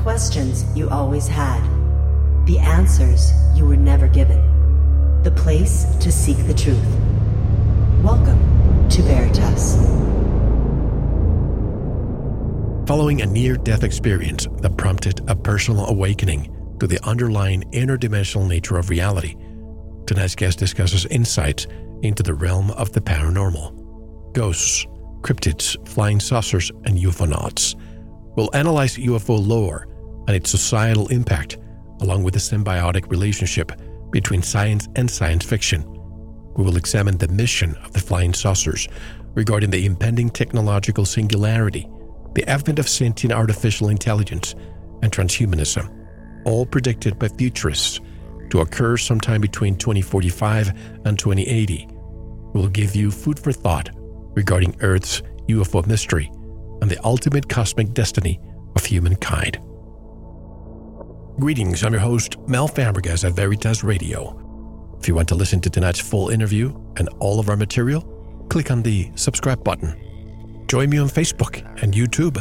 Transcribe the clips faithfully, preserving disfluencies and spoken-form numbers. questions you always had, the answers you were never given, the place to seek the truth. Welcome to Veritas. Following a near-death experience that prompted a personal awakening to the underlying interdimensional nature of reality, tonight's guest discusses insights into the realm of the paranormal. Ghosts, cryptids, flying saucers, and U F O nauts. We'll analyze U F O lore and its societal impact, along with the symbiotic relationship between science and science fiction. We will examine the mission of the flying saucers regarding the impending technological singularity, the advent of sentient artificial intelligence, and transhumanism, all predicted by futurists to occur sometime between twenty forty-five and twenty eighty, will give you food for thought regarding Earth's U F O mystery and the ultimate cosmic destiny of humankind. Greetings, I'm your host, Mel Fabregas at Veritas Radio. If you want to listen to tonight's full interview and all of our material, click on the subscribe button. Join me on Facebook and YouTube.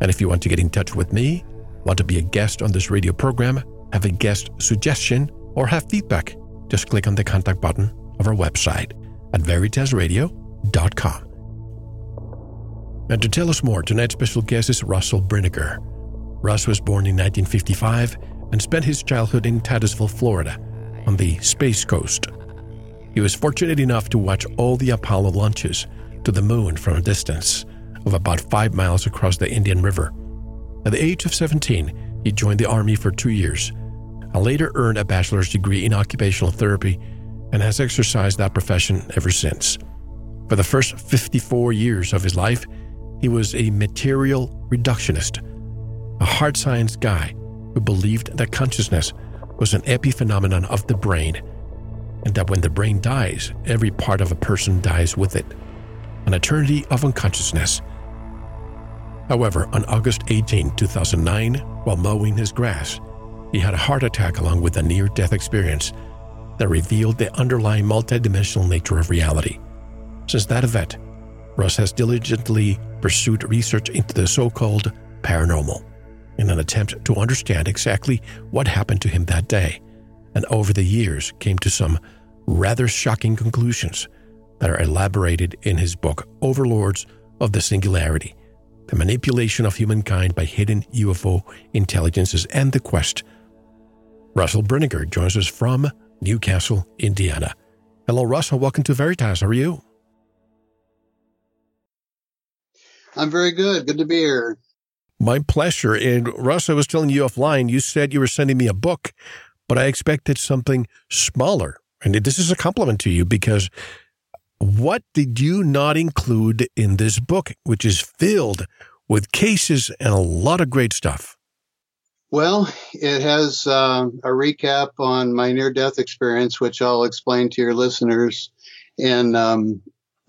And if you want to get in touch with me, want to be a guest on this radio program, have a guest suggestion, or have feedback, just click on the contact button of our website at veritas radio dot com. And to tell us more, tonight's special guest is Russell Brinegar. Russ was born in nineteen fifty-five and spent his childhood in Titusville, Florida, on the Space Coast. He was fortunate enough to watch all the Apollo launches to the moon from a distance of about five miles across the Indian River. At the age of seventeen, he joined the Army for two years, and later earned a bachelor's degree in occupational therapy and has exercised that profession ever since. For the first fifty-four years of his life, he was a material reductionist, a hard science guy who believed that consciousness was an epiphenomenon of the brain, and that when the brain dies, every part of a person dies with it, an eternity of unconsciousness. However, on August eighteenth, two thousand nine, while mowing his grass, he had a heart attack along with a near-death experience that revealed the underlying multidimensional nature of reality. Since that event, Russ has diligently pursued research into the so-called paranormal in an attempt to understand exactly what happened to him that day, and over the years came to some rather shocking conclusions that are elaborated in his book, Overlords of the Singularity: The Manipulation of Humankind by Hidden U F O Intelligences and the Quest. Russell Brinegar joins us from Newcastle, Indiana. Hello, Russell. Welcome to Veritas. How are you? I'm very good. Good to be here. My pleasure. And Russ, I was telling you offline, you said you were sending me a book, but I expected something smaller. And this is a compliment to you, because what did you not include in this book, which is filled with cases and a lot of great stuff? Well, it has uh, a recap on my near-death experience, which I'll explain to your listeners. And um,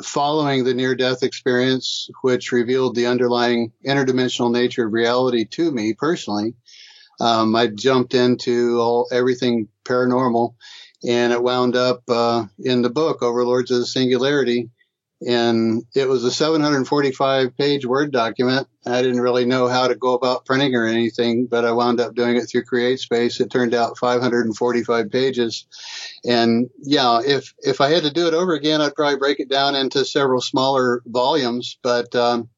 following the near-death experience, which revealed the underlying interdimensional nature of reality to me personally, um, I jumped into all everything paranormal. And it wound up uh, in the book, Overlords of the Singularity. And it was a seven hundred forty-five page Word document. I didn't really know how to go about printing or anything, but I wound up doing it through CreateSpace. It turned out five hundred forty-five pages. And yeah, if, if I had to do it over again, I'd probably break it down into several smaller volumes. But um,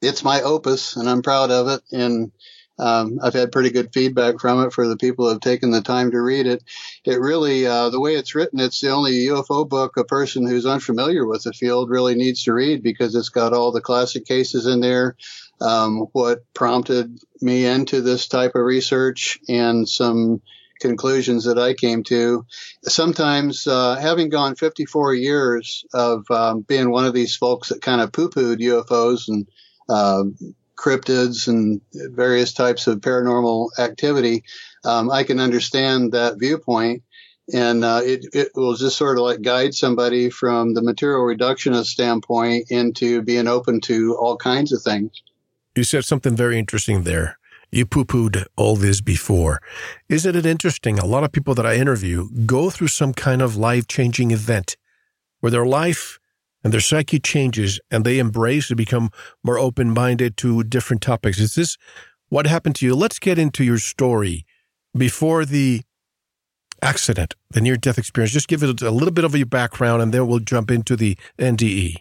it's my opus, and I'm proud of it. And Um, I've had pretty good feedback from it for the people who have taken the time to read it. It really, uh, the way it's written, it's the only U F O book a person who's unfamiliar with the field really needs to read, because it's got all the classic cases in there, um, what prompted me into this type of research, and some conclusions that I came to. Sometimes, uh, having gone fifty-four years of um, being one of these folks that kind of poo-pooed U F Os and uh, cryptids and various types of paranormal activity, um, I can understand that viewpoint. And uh, it, it will just sort of like guide somebody from the material reductionist standpoint into being open to all kinds of things. You said something very interesting there. You poo-pooed all this before. Isn't it interesting? A lot of people that I interview go through some kind of life-changing event where their life and their psyche changes, and they embrace and become more open-minded to different topics. Is this what happened to you. Let's get into your story before the accident, the near-death experience. Just give it a little bit of your background, and then we'll jump into the N D E.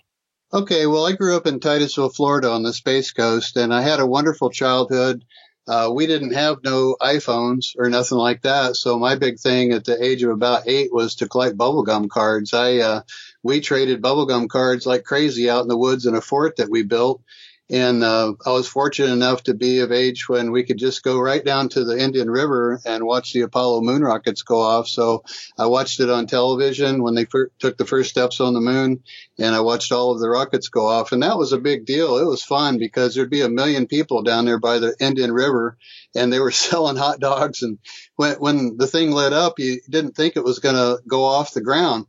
Okay, well, I grew up in Titusville, Florida on the Space Coast, and I had a wonderful childhood. Uh, we didn't have no iPhones or nothing like that, so my big thing at the age of about eight was to collect bubblegum cards. I uh, we traded bubblegum cards like crazy out in the woods in a fort that we built, and uh, I was fortunate enough to be of age when we could just go right down to the Indian River and watch the Apollo moon rockets go off. So I watched it on television when they fir- took the first steps on the moon, and I watched all of the rockets go off, and that was a big deal. It was fun because there'd be a million people down there by the Indian River, and they were selling hot dogs. And when, when the thing lit up, you didn't think it was going to go off the ground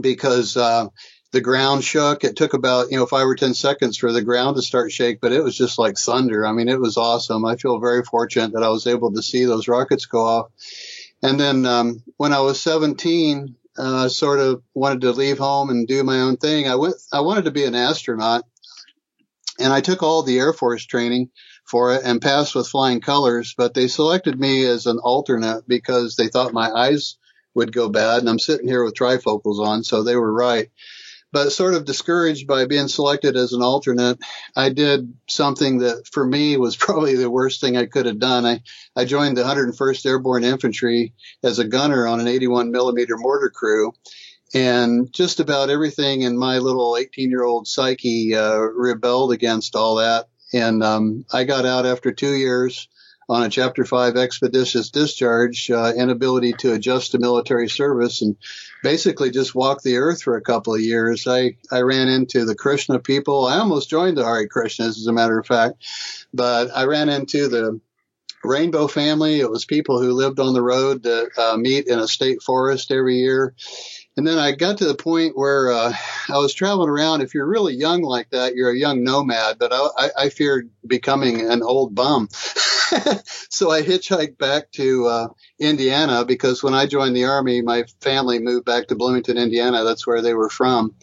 because uh the ground shook. It took about, you know, five or ten seconds for the ground to start shake, but it was just like thunder. I mean, it was awesome. I feel very fortunate that I was able to see those rockets go off. And then um, when I was seventeen, I uh, sort of wanted to leave home and do my own thing. I went. I wanted to be an astronaut, and I took all the Air Force training for it and passed with flying colors, but they selected me as an alternate because they thought my eyes would go bad, and I'm sitting here with trifocals on, so they were right. But sort of discouraged by being selected as an alternate, I did something that for me was probably the worst thing I could have done. I, I joined the one hundred first Airborne Infantry as a gunner on an eighty-one millimeter mortar crew. And just about everything in my little eighteen-year-old psyche uh, rebelled against all that. And um, I got out after two years on a Chapter five expeditious discharge, uh, inability to adjust to military service, and basically just walked the earth for a couple of years. I, I ran into the Krishna people. I almost joined the Hare Krishnas, as a matter of fact, but I ran into the Rainbow family. It was people who lived on the road that uh, meet in a state forest every year. And then I got to the point where uh, I was traveling around. If you're really young like that, you're a young nomad, but I, I, I feared becoming an old bum. So I hitchhiked back to uh, Indiana, because when I joined the Army, my family moved back to Bloomington, Indiana. That's where they were from.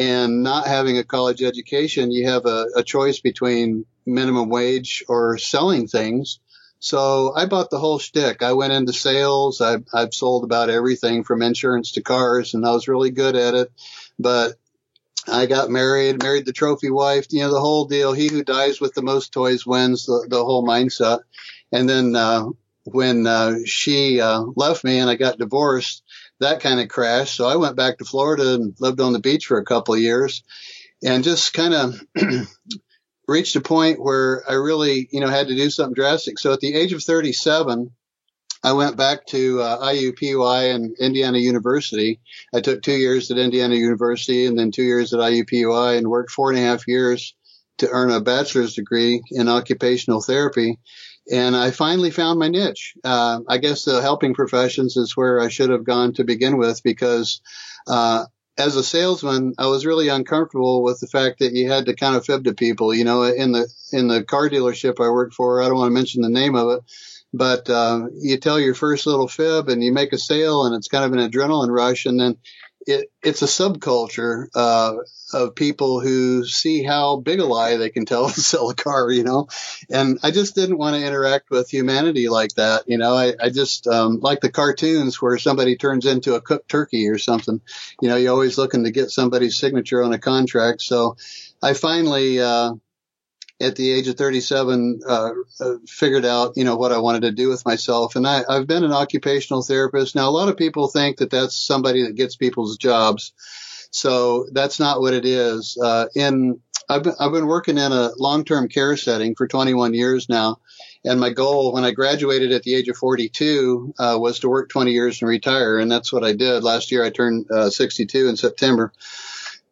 And not having a college education, you have a, a choice between minimum wage or selling things. So I bought the whole shtick. I went into sales. I, I've sold about everything from insurance to cars, and I was really good at it. But I got married, married the trophy wife, you know, the whole deal. He who dies with the most toys wins, the, the whole mindset. And then uh, when uh, she uh, left me and I got divorced, that kind of crashed. So I went back to Florida and lived on the beach for a couple of years and just kind of reached a point where I really, you know, had to do something drastic. So at the age of thirty-seven, I went back to uh, I U P U I and Indiana University. I took two years at Indiana University and then two years at I U P U I and worked four and a half years to earn a bachelor's degree in occupational therapy. And I finally found my niche. Uh, I guess the helping professions is where I should have gone to begin with, because uh as a salesman, I was really uncomfortable with the fact that you had to kind of fib to people. You know, in the in the car dealership I worked for, I don't want to mention the name of it, but uh, you tell your first little fib and you make a sale, and it's kind of an adrenaline rush. And then it, it's a subculture uh, of people who see how big a lie they can tell to sell a car, you know. And I just didn't want to interact with humanity like that. You know, I, I just um, like the cartoons where somebody turns into a cooked turkey or something. You know, you're always looking to get somebody's signature on a contract. So I finally uh, – at the age of thirty-seven, uh, figured out, you know, what I wanted to do with myself. And I, I've been an occupational therapist. Now, a lot of people think that that's somebody that gets people's jobs. So that's not what it is. Uh, in, I've been, I've been working in a long-term care setting for twenty-one years now. And my goal when I graduated at the age of forty-two, uh, was to work twenty years and retire. And that's what I did. Last year, I turned uh, sixty-two in September.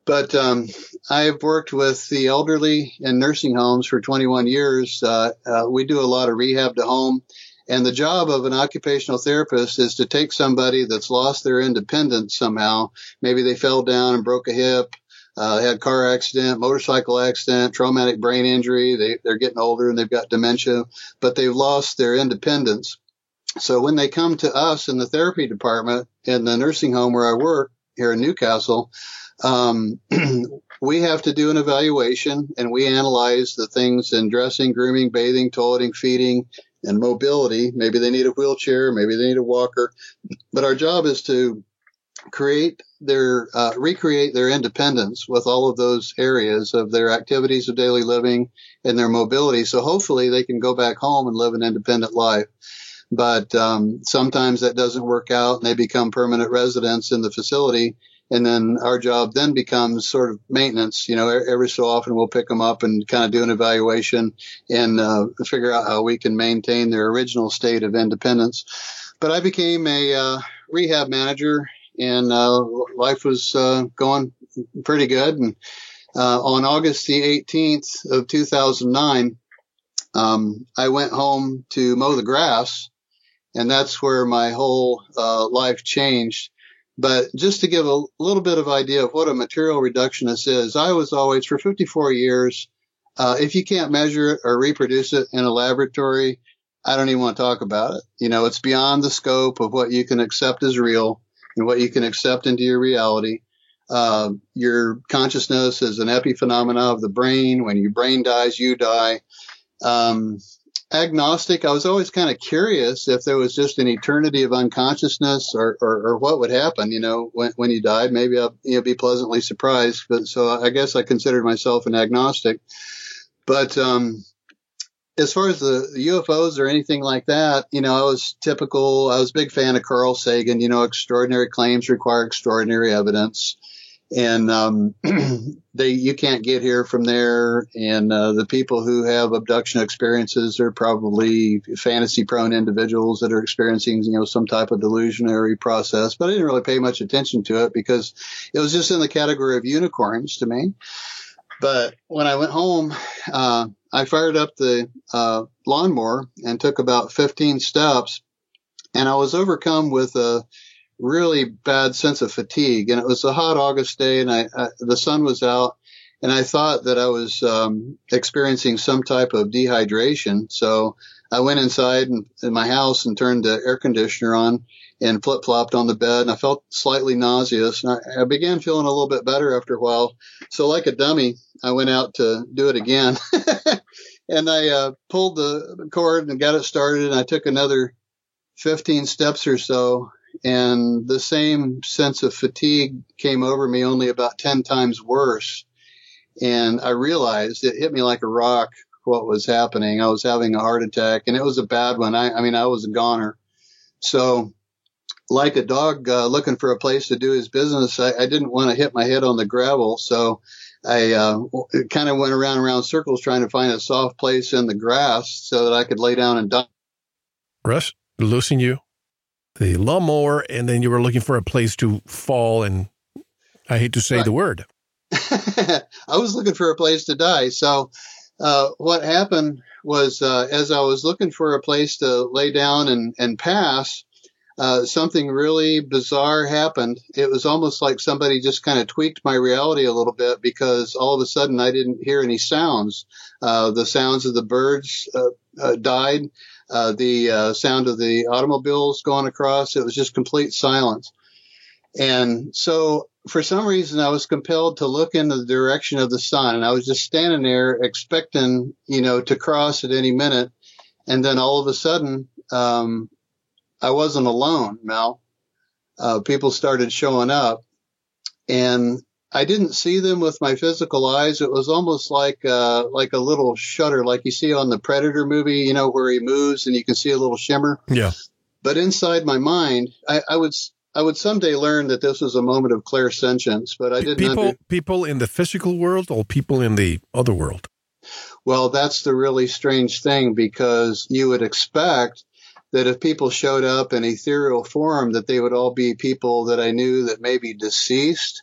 But um, I've worked with the elderly in nursing homes for twenty-one years. Uh, uh, we do a lot of rehab to home. And the job of an occupational therapist is to take somebody that's lost their independence somehow. Maybe they fell down and broke a hip, uh, had car accident, motorcycle accident, traumatic brain injury. They, they're getting older and they've got dementia, but they've lost their independence. So when they come to us in the therapy department in the nursing home where I work here in Newcastle, Um, we have to do an evaluation, and we analyze the things in dressing, grooming, bathing, toileting, feeding, and mobility. Maybe they need a wheelchair. Maybe they need a walker. But our job is to create their uh, recreate their independence with all of those areas of their activities of daily living and their mobility. So hopefully they can go back home and live an independent life. But um, sometimes that doesn't work out, and they become permanent residents in the facility. And then our job then becomes sort of maintenance. You know, every so often we'll pick them up and kind of do an evaluation and uh, figure out how we can maintain their original state of independence. But I became a uh, rehab manager, and uh, life was uh, going pretty good. And uh, on August the eighteenth of two thousand nine, um, I went home to mow the grass, and that's where my whole uh, life changed. But just to give a little bit of idea of what a material reductionist is, I was always, for fifty-four years, uh, if you can't measure it or reproduce it in a laboratory, I don't even want to talk about it. You know, it's beyond the scope of what you can accept as real and what you can accept into your reality. Uh, your consciousness is an epiphenomena of the brain. When your brain dies, you die. Um, agnostic, I was always kind of curious if there was just an eternity of unconsciousness or, or, or what would happen, you know, when, when you died. Maybe I'll you know, be pleasantly surprised. But so I guess I considered myself an agnostic. But um, as far as the U F Os or anything like that, you know, I was typical. I was a big fan of Carl Sagan, you know, extraordinary claims require extraordinary evidence. And um, they, you can't get here from there. And uh, the people who have abduction experiences are probably fantasy-prone individuals that are experiencing, you know, some type of delusionary process. But I didn't really pay much attention to it because it was just in the category of unicorns to me. But when I went home, uh, I fired up the uh, lawnmower and took about fifteen steps, and I was overcome with a really bad sense of fatigue. And it was a hot August day, and I, I the sun was out, and I thought that I was um experiencing some type of dehydration. So I went inside and, in my house and turned the air conditioner on and flip-flopped on the bed, and I felt slightly nauseous, and I, I began feeling a little bit better after a while. So like a dummy, I went out to do it again. And I uh pulled the cord and got it started, and I took another fifteen steps or so, and the same sense of fatigue came over me, only about ten times worse. And I realized it hit me like a rock what was happening. I was having a heart attack, and it was a bad one. I, I mean, I was a goner. So like a dog uh, looking for a place to do his business, I, I didn't want to hit my head on the gravel. So I uh, kind of went around and around circles trying to find a soft place in the grass so that I could lay down and die. Russ, losing you. The lawnmower, and then you were looking for a place to fall, and I hate to say right. the word. I was looking for a place to die. So uh, what happened was uh, as I was looking for a place to lay down and, and pass, uh, something really bizarre happened. It was almost like somebody just kind of tweaked my reality a little bit, because all of a sudden I didn't hear any sounds. Uh, the sounds of the birds uh, uh, died. Uh, the uh, sound of the automobiles going across, it was just complete silence. And so for some reason, I was compelled to look in the direction of the sun. And I was just standing there expecting, you know, to cross at any minute. And then all of a sudden, um, I wasn't alone, Mel. Uh, people started showing up. And I didn't see them with my physical eyes. It was almost like uh, like a little shudder, like you see on the Predator movie, you know, where he moves and you can see a little shimmer. Yeah. But inside my mind, I, I would I would someday learn that this was a moment of clairsentience, but I didn't. People, under- people in the physical world or people in the other world? Well, that's the really strange thing, because you would expect that if people showed up in ethereal form, that they would all be people that I knew that may be deceased.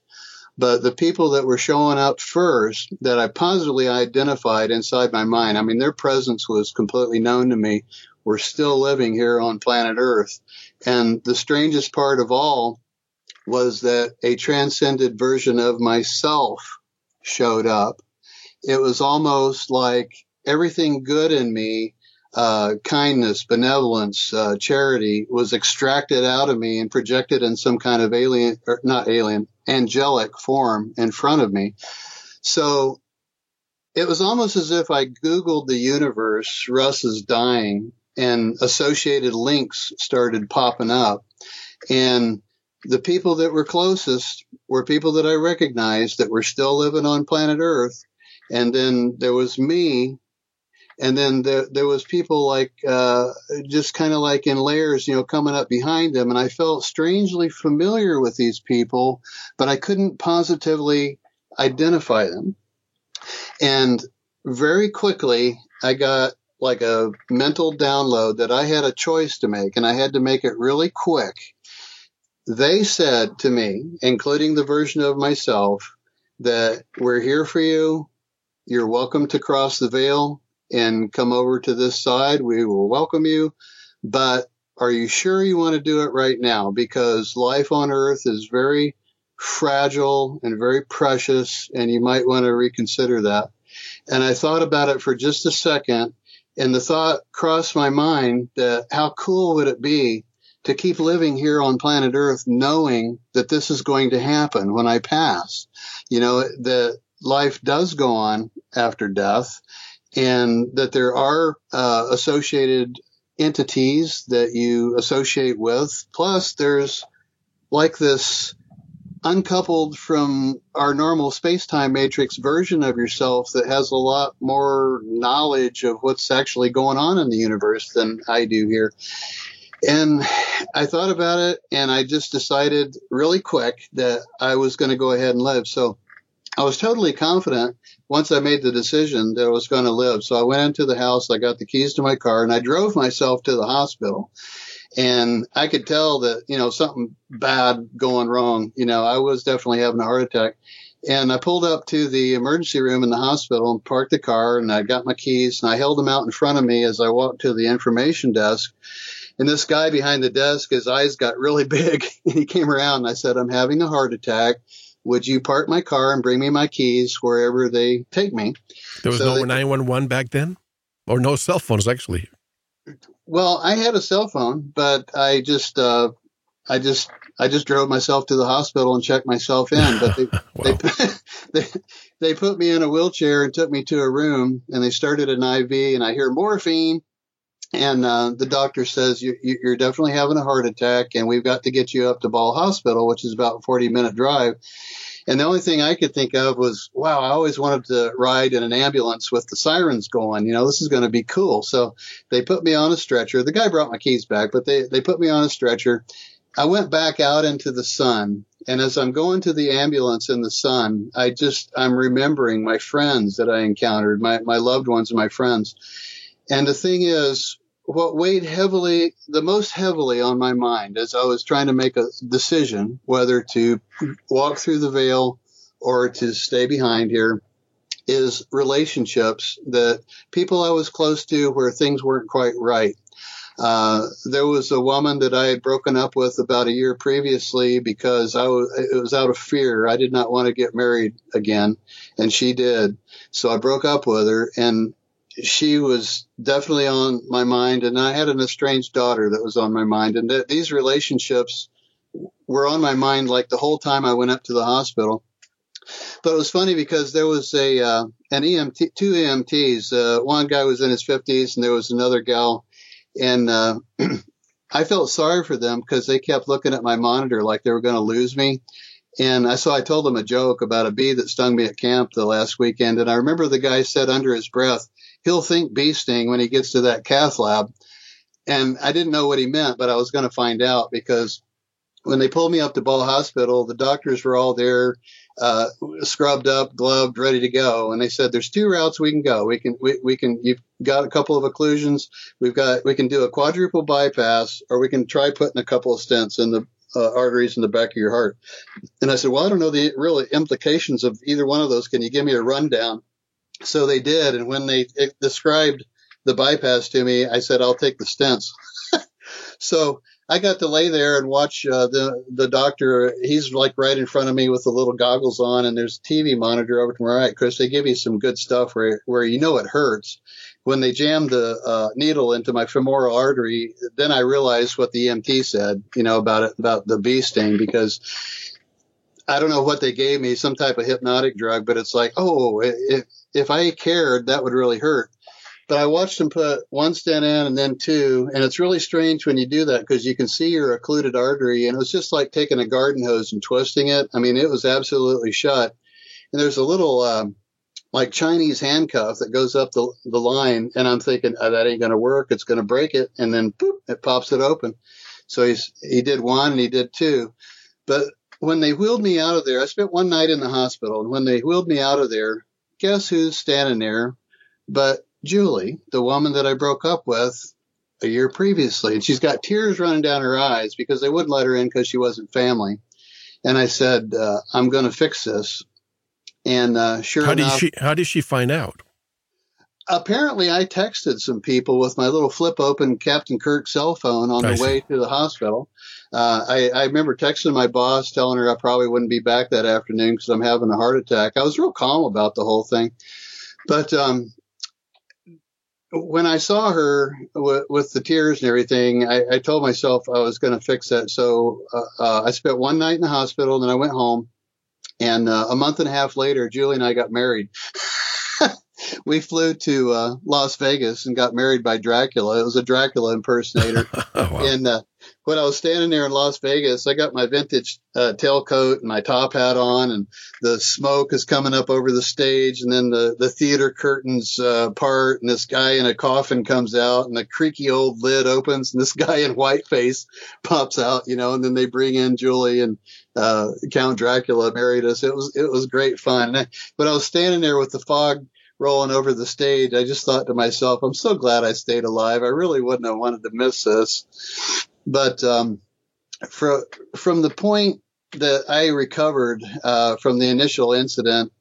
But the people that were showing up first that I positively identified inside my mind, I mean, their presence was completely known to me, were still living here on planet Earth. And the strangest part of all was that a transcended version of myself showed up. It was almost like everything good in me, uh, kindness, benevolence, uh, charity, was extracted out of me and projected in some kind of alien, or not alien, angelic form in front of me. So it was almost as if I Googled the universe, Russ is dying, and associated links started popping up. And the people that were closest were people that I recognized that were still living on planet Earth. And then there was me. And then there, there was people like, uh, just kind of like in layers, you know, coming up behind them. And I felt strangely familiar with these people, but I couldn't positively identify them. And very quickly, I got like a mental download that I had a choice to make, and I had to make it really quick. They said to me, including the version of myself, that we're here for you. You're welcome to cross the veil and come over to this side. We will welcome you. But are you sure you want to do it right now? Because life on Earth is very fragile and very precious, and you might want to reconsider that. And I thought about it for just a second, and the thought crossed my mind that how cool would it be to keep living here on planet Earth knowing that this is going to happen when I pass. You know, that life does go on after death, and that there are uh, associated entities that you associate with. Plus, there's like this uncoupled from our normal space-time matrix version of yourself that has a lot more knowledge of what's actually going on in the universe than I do here. And I thought about it, and I just decided really quick that I was going to go ahead and live. So I was totally confident once I made the decision that I was going to live. So I went into the house, I got the keys to my car, and I drove myself to the hospital. And I could tell that, you know, something bad going wrong. You know, I was definitely having a heart attack. And I pulled up to the emergency room in the hospital and parked the car, and I got my keys, and I held them out in front of me as I walked to the information desk. And this guy behind the desk, his eyes got really big, and he came around, and I said, I'm having a heart attack. Would you park my car and bring me my keys wherever they take me? There was so no nine one one back then? Or no cell phones, actually? Well, I had a cell phone, but I just, uh, I just, I just drove myself to the hospital and checked myself in. But they, wow. they, they, they put me in a wheelchair and took me to a room, and they started an I V, and I hear morphine, and uh, the doctor says you, you're definitely having a heart attack, and we've got to get you up to Ball Hospital, which is about a forty minute drive. And the only thing I could think of was, wow, I always wanted to ride in an ambulance with the sirens going. You know, this is going to be cool. So they put me on a stretcher. The guy brought my keys back, but they, they put me on a stretcher. I went back out into the sun. And as I'm going to the ambulance in the sun, I just, I'm remembering my friends that I encountered, my, my loved ones and my friends. And the thing is, what weighed heavily, the most heavily on my mind as I was trying to make a decision whether to walk through the veil or to stay behind here, is relationships, that people I was close to where things weren't quite right. Uh, there was a woman that I had broken up with about a year previously because I was, it was out of fear. I did not want to get married again, and she did. So I broke up with her, and she was definitely on my mind, and I had an estranged daughter that was on my mind. And th- these relationships were on my mind like the whole time I went up to the hospital. But it was funny because there was a uh, an E M T, two E M Ts. Uh, one guy was in his fifties, and there was another gal. And uh, I felt sorry for them because they kept looking at my monitor like they were going to lose me. And I, so I told them a joke about a bee that stung me at camp the last weekend. And I remember the guy said under his breath, he'll think bee sting when he gets to that cath lab. And I didn't know what he meant, but I was going to find out, because when they pulled me up to Ball Hospital, the doctors were all there, uh, scrubbed up, gloved, ready to go. And they said, there's two routes we can go. We can, we, we can, you've got a couple of occlusions. We've got, we can do a quadruple bypass, or we can try putting a couple of stents in the Uh, arteries in the back of your heart. And I said, well, I don't know the real implications of either one of those. Can you give me a rundown? So they did. And when they described the bypass to me, I said, I'll take the stents. So I got to lay there and watch uh, the, the doctor. He's like right in front of me with the little goggles on, and there's a T V monitor over to my right. Chris, they give you some good stuff where, where you know it hurts. When they jammed the uh, needle into my femoral artery, then I realized what the E M T said, you know, about it, about the bee sting, because I don't know what they gave me, some type of hypnotic drug, but it's like, oh, if if I cared, that would really hurt. But I watched them put one stent in and then two, and it's really strange when you do that because you can see your occluded artery, and it was just like taking a garden hose and twisting it. I mean, it was absolutely shut. And there's a little um, like Chinese handcuff that goes up the, the line, and I'm thinking, oh, that ain't going to work. It's going to break it, and then boop, it pops it open. So he's, he did one and he did two. But when they wheeled me out of there, I spent one night in the hospital, and when they wheeled me out of there, guess who's standing there but Julie, the woman that I broke up with a year previously. And she's got tears running down her eyes because they wouldn't let her in because she wasn't family. And I said, uh, I'm going to fix this. And uh, sure how enough. Did she, how did she find out? Apparently, I texted some people with my little flip-open Captain Kirk cell phone on the way to the hospital. Uh, I, I remember texting my boss, telling her I probably wouldn't be back that afternoon because I'm having a heart attack. I was real calm about the whole thing. But um, when I saw her w- with the tears and everything, I, I told myself I was going to fix that. So uh, uh, I spent one night in the hospital, and then I went home. And uh, a month and a half later, Julie and I got married. We flew to uh, Las Vegas and got married by Dracula. It was a Dracula impersonator. Oh, wow. And uh, when I was standing there in Las Vegas, I got my vintage uh, tailcoat and my top hat on, and the smoke is coming up over the stage, and then the, the theater curtains uh, part, and this guy in a coffin comes out, and the creaky old lid opens, and this guy in whiteface pops out, you know, and then they bring in Julie, and uh, Count Dracula married us. It was, it was great fun. And I, when I was standing there with the fog rolling over the stage, I just thought to myself, I'm so glad I stayed alive. I really wouldn't have wanted to miss this. But um, for, from the point that I recovered uh, from the initial incident,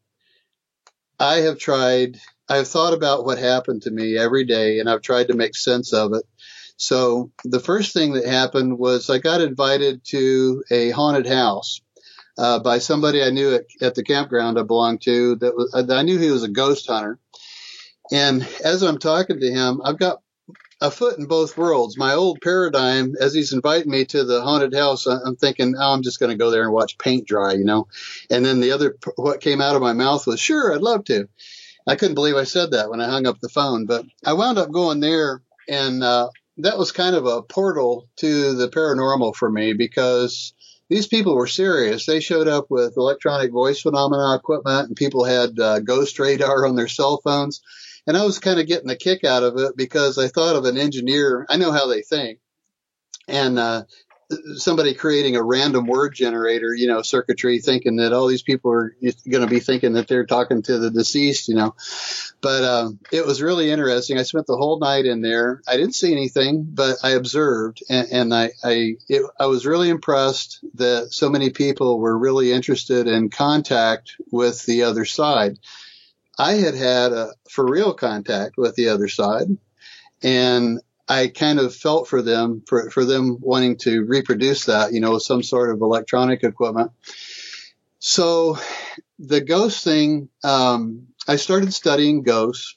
I have tried, I've thought about what happened to me every day, and I've tried to make sense of it. So the first thing that happened was I got invited to a haunted house Uh, by somebody I knew at, at the campground I belonged to. That was, I knew he was a ghost hunter. And as I'm talking to him, I've got a foot in both worlds. My old paradigm, as he's inviting me to the haunted house, I'm thinking, oh, I'm just going to go there and watch paint dry, you know. And then the other, what came out of my mouth was, sure, I'd love to. I couldn't believe I said that when I hung up the phone. But I wound up going there, and uh, that was kind of a portal to the paranormal for me, because these people were serious. They showed up with electronic voice phenomena equipment, and people had uh, ghost radar on their cell phones. And I was kind of getting a kick out of it because I thought of an engineer. I know how they think. And uh, somebody creating a random word generator, you know, circuitry, thinking that all these people are going to be thinking that they're talking to the deceased, you know. But uh, it was really interesting. I spent the whole night in there. I didn't see anything, but I observed, and, and I I, it, I was really impressed that so many people were really interested in contact with the other side. I had had a for real contact with the other side, and I kind of felt for them, for, for them wanting to reproduce that, you know, with some sort of electronic equipment. So the ghost thing, um, I started studying ghosts,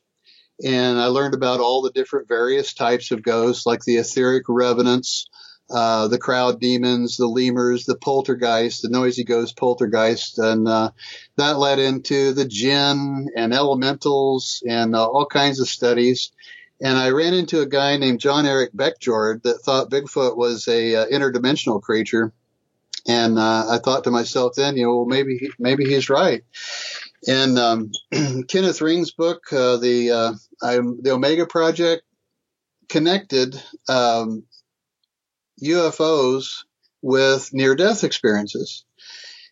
and I learned about all the different various types of ghosts, like the etheric revenants, uh, the crowd demons, the lemurs, the poltergeist, the noisy ghost poltergeist. And uh, that led into the jinn and elementals and uh, all kinds of studies. And I ran into a guy named John Eric Beckjord that thought Bigfoot was a uh, interdimensional creature. And uh, I thought to myself then, you know, well, maybe he, maybe he's right. And um, Kenneth Ring's book, uh, the uh, I'm, the Omega Project, connected um, U F Os with near-death experiences.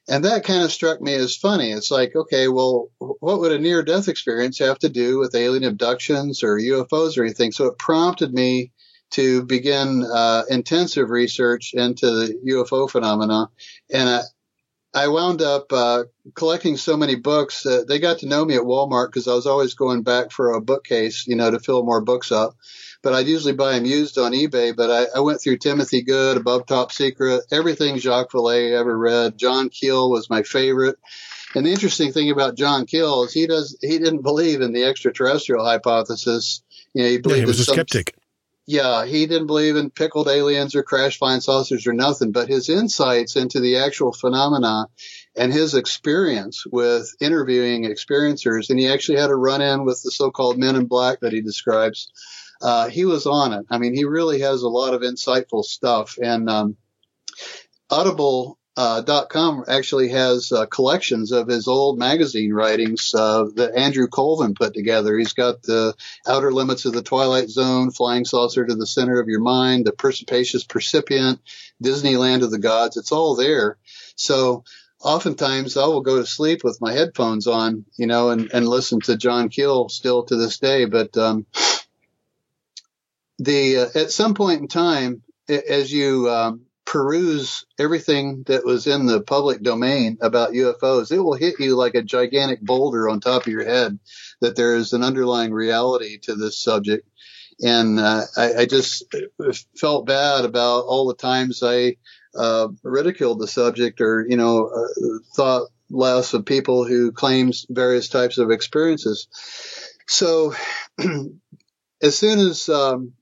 And that kind of struck me as funny. It's like, okay, well, what would a near-death experience have to do with alien abductions or U F Os or anything? So it prompted me to begin uh, intensive research into the U F O phenomena. And I, I wound up uh, collecting so many books. Uh, they got to know me at Walmart because I was always going back for a bookcase, you know, to fill more books up. But I'd usually buy them used on eBay. But I, I went through Timothy Good, Above Top Secret, everything Jacques Vallée ever read. John Keel was my favorite. And the interesting thing about John Keel is he does he didn't believe in the extraterrestrial hypothesis. You know, he believed yeah, he was a some, skeptic. Yeah, he didn't believe in pickled aliens or crash flying saucers or nothing. But his insights into the actual phenomena and his experience with interviewing experiencers, and he actually had a run-in with the so-called men in black that he describes. Uh, he was on it. I mean, he really has a lot of insightful stuff. And um, Audible Uh, dot com actually has uh, collections of his old magazine writings uh, that Andrew Colvin put together. He's got the Outer Limits of the Twilight Zone, Flying Saucer to the Center of Your Mind, The Perspicacious Percipient, Disneyland of the Gods. It's all there. So oftentimes I will go to sleep with my headphones on, you know, and, and listen to John Keel still to this day. But um, the uh, at some point in time, as you um, peruse everything that was in the public domain about U F Os, it will hit you like a gigantic boulder on top of your head that there is an underlying reality to this subject. And uh, I, I just felt bad about all the times I uh, ridiculed the subject or, you know, uh, thought less of people who claims various types of experiences. So as soon as um,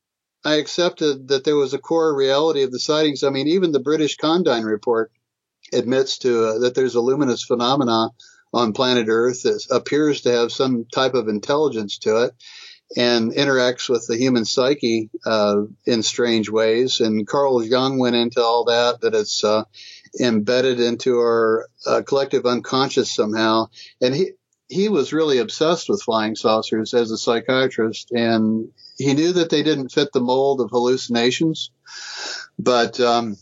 I accepted that there was a core reality of the sightings. I mean, even the British Condyne Report admits to uh, that there's a luminous phenomena on planet Earth that appears to have some type of intelligence to it and interacts with the human psyche uh, in strange ways. And Carl Jung went into all that, that it's uh, embedded into our uh, collective unconscious somehow. And he he was really obsessed with flying saucers as a psychiatrist, and he knew that they didn't fit the mold of hallucinations, but um,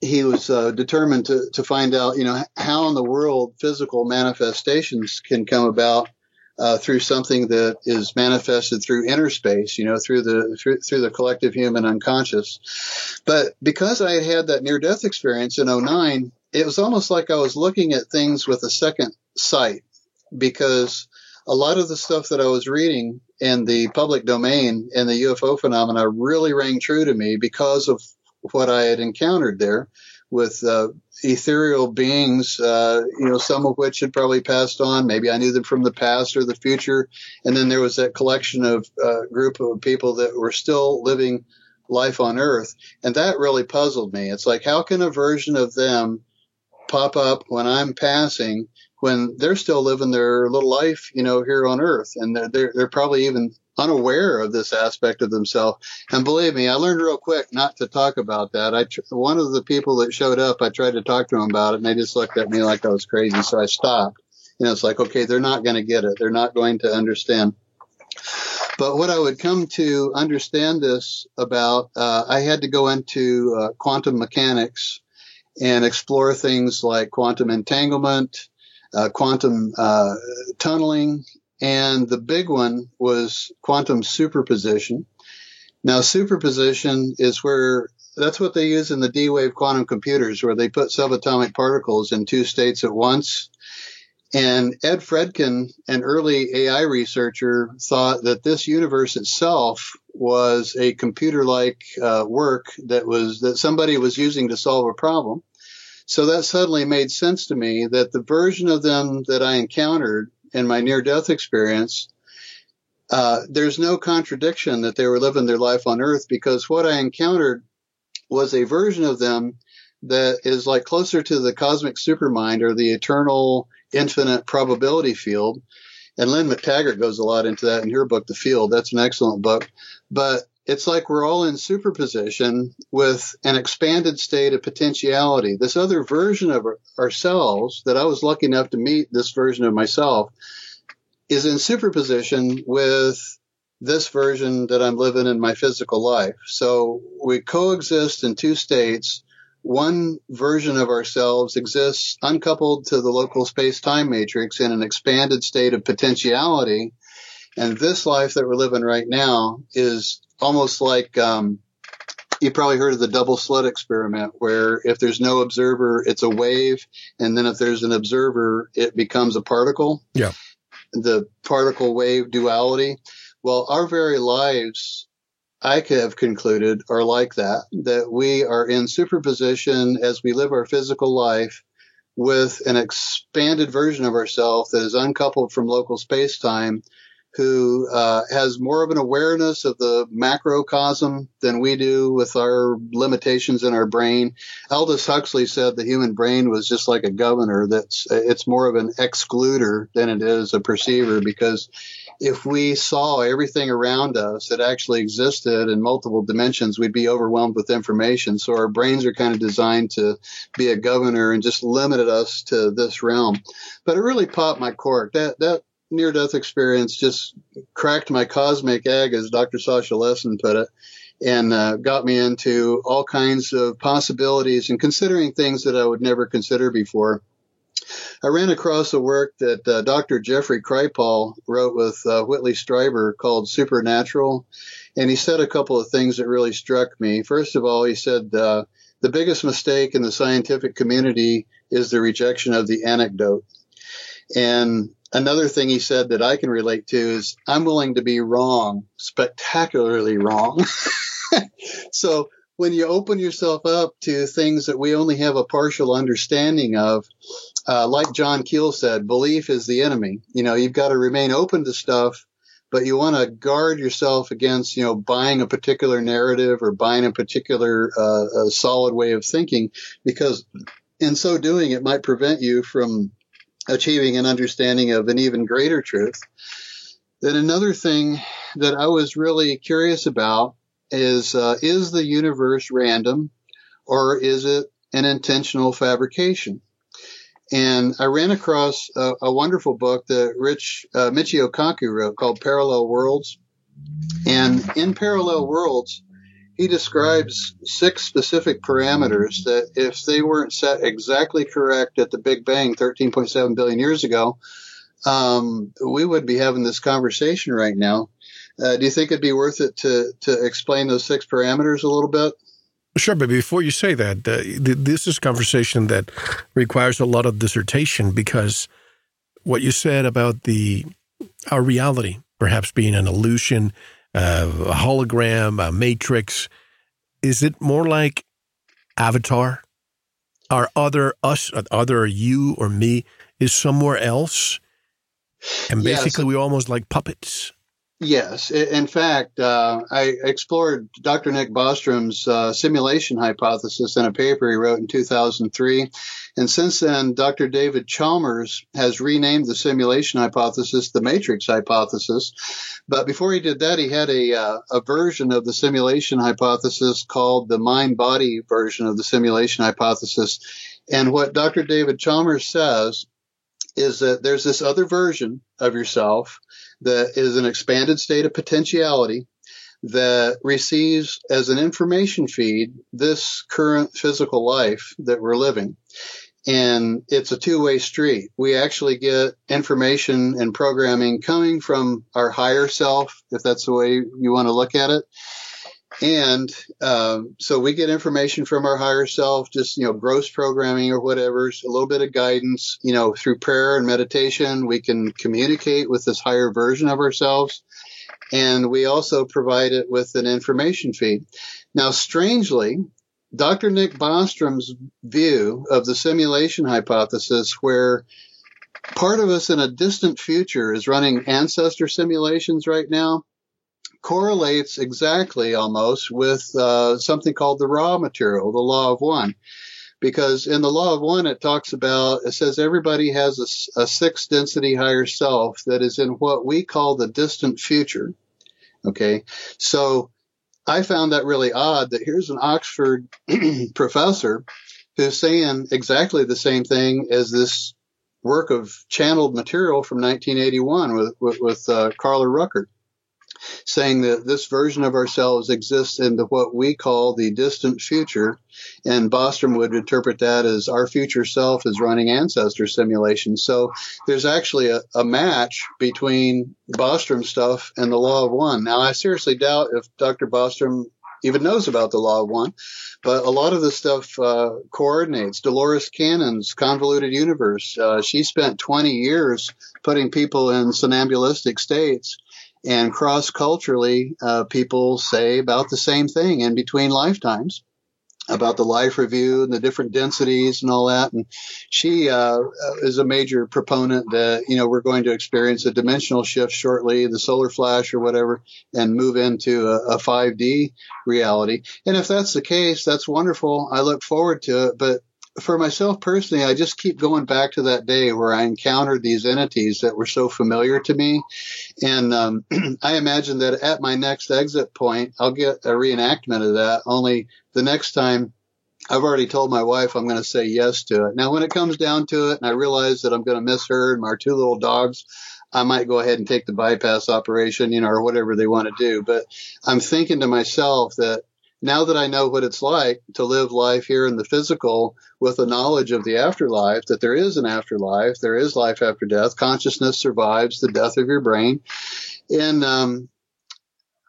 he was uh, determined to, to find out, you know, how in the world physical manifestations can come about uh, through something that is manifested through inner space, you know, through the through, through the collective human unconscious. But because I had had that near-death experience in oh nine, it was almost like I was looking at things with a second sight, because a lot of the stuff that I was reading in the public domain and the U F O phenomena really rang true to me because of what I had encountered there with uh, ethereal beings, uh, you know, some of which had probably passed on. Maybe I knew them from the past or the future. And then there was that collection of uh, group of people that were still living life on Earth. And that really puzzled me. It's like, how can a version of them pop up when I'm passing, when they're still living their little life, you know, here on Earth? And they're, they're, they're probably even unaware of this aspect of themselves. And believe me, I learned real quick not to talk about that. I, one of the people that showed up, I tried to talk to them about it, and they just looked at me like I was crazy. So I stopped. And it's like, okay, they're not going to get it. They're not going to understand. But what I would come to understand this about, uh, I had to go into uh, quantum mechanics and explore things like quantum entanglement, Uh, quantum uh, tunneling, and the big one was quantum superposition. Now, superposition is where – that's what they use in the D-Wave quantum computers, where they put subatomic particles in two states at once. And Ed Fredkin, an early A I researcher, thought that this universe itself was a computer-like uh, work that was that somebody was using to solve a problem. So that suddenly made sense to me, that the version of them that I encountered in my near-death experience, uh, there's no contradiction that they were living their life on Earth, because what I encountered was a version of them that is like closer to the cosmic supermind or the eternal infinite probability field. And Lynn McTaggart goes a lot into that in her book, The Field. That's an excellent book. But it's like we're all in superposition with an expanded state of potentiality. This other version of ourselves that I was lucky enough to meet, this version of myself, is in superposition with this version that I'm living in my physical life. So we coexist in two states. One version of ourselves exists uncoupled to the local space-time matrix in an expanded state of potentiality. And this life that we're living right now is almost like um, you probably heard of the double slit experiment, where if there's no observer, it's a wave. And then if there's an observer, it becomes a particle. Yeah. The particle wave duality. Well, our very lives, I could have concluded, are like that, that we are in superposition as we live our physical life with an expanded version of ourselves that is uncoupled from local space-time, who uh, has more of an awareness of the macrocosm than we do with our limitations in our brain. Aldous Huxley said the human brain was just like a governor. That's it's more of an excluder than it is a perceiver, because if we saw everything around us that actually existed in multiple dimensions, we'd be overwhelmed with information. So our brains are kind of designed to be a governor and just limited us to this realm. But it really popped my cork. That that near-death experience just cracked my cosmic egg, as Doctor Sasha Lesson put it, and uh, got me into all kinds of possibilities and considering things that I would never consider before. I ran across a work that uh, Doctor Jeffrey Kripal wrote with uh, Whitley Strieber called Supernatural, and he said a couple of things that really struck me. First of all, he said, uh, the biggest mistake in the scientific community is the rejection of the anecdote. And another thing he said that I can relate to is, I'm willing to be wrong, spectacularly wrong. So when you open yourself up to things that we only have a partial understanding of, uh, like John Keel said, belief is the enemy. You know, you've got to remain open to stuff, but you want to guard yourself against, you know, buying a particular narrative or buying a particular uh, a solid way of thinking, because in so doing, it might prevent you from achieving an understanding of an even greater truth. Then another thing that I was really curious about is, uh, is the universe random, or is it an intentional fabrication? And I ran across a, a wonderful book that Rich uh, Michio Kaku wrote called Parallel Worlds. And in Parallel Worlds, he describes six specific parameters that if they weren't set exactly correct at the Big Bang thirteen point seven billion years ago, um, we would be having this conversation right now. Uh, do you think it'd be worth it to, to explain those six parameters a little bit? Sure, but before you say that, uh, this is a conversation that requires a lot of dissertation, because what you said about the our reality perhaps being an illusion, Uh, a hologram, a matrix. Is it more like Avatar? Our other us, other you or me is somewhere else? And basically yes. We're almost like puppets. Yes. In fact, uh, I explored Doctor Nick Bostrom's uh, simulation hypothesis in a paper he wrote in two thousand three. And since then, Doctor David Chalmers has renamed the simulation hypothesis the matrix hypothesis. But before he did that, he had a, uh, a version of the simulation hypothesis called the mind-body version of the simulation hypothesis. And what Doctor David Chalmers says is that there's this other version of yourself that is an expanded state of potentiality that receives as an information feed this current physical life that we're living. And it's a two-way street. We actually get information and programming coming from our higher self, if that's the way you want to look at it. And um, so we get information from our higher self, just, you know, gross programming or whatever, a little bit of guidance, you know, through prayer and meditation. We can communicate with this higher version of ourselves. And we also provide it with an information feed. Now, strangely, Doctor Nick Bostrom's view of the simulation hypothesis, where part of us in a distant future is running ancestor simulations right now, correlates exactly almost with uh, something called the raw material, the Law of One. Because in the Law of One, it talks about, it says everybody has a, a sixth density higher self that is in what we call the distant future. Okay, so I found that really odd that here's an Oxford professor who's saying exactly the same thing as this work of channeled material from nineteen eighty-one with, with, with uh, Carla Ruckert, saying that this version of ourselves exists in the, what we call the distant future. And Bostrom would interpret that as our future self is running ancestor simulations. So there's actually a, a match between Bostrom stuff and the Law of One. Now, I seriously doubt if Doctor Bostrom even knows about the Law of One, but a lot of this stuff uh, coordinates. Dolores Cannon's Convoluted Universe, uh, she spent twenty years putting people in somnambulistic states. And cross-culturally, uh, people say about the same thing in between lifetimes. about the life review and the different densities and all that. And she uh, is a major proponent that, you know, we're going to experience a dimensional shift shortly, the solar flash or whatever, and move into a, a five D reality. And if that's the case, that's wonderful. I look forward to it. But for myself personally, I just keep going back to that day where I encountered these entities that were so familiar to me. And um, I imagine that at my next exit point, I'll get a reenactment of that, only the next time I've already told my wife I'm going to say yes to it. Now, when it comes down to it and I realize that I'm going to miss her and our two little dogs, I might go ahead and take the bypass operation, you know, or whatever they want to do. But I'm thinking to myself that now that I know what it's like to live life here in the physical with a knowledge of the afterlife, that there is an afterlife, there is life after death, consciousness survives the death of your brain. And um,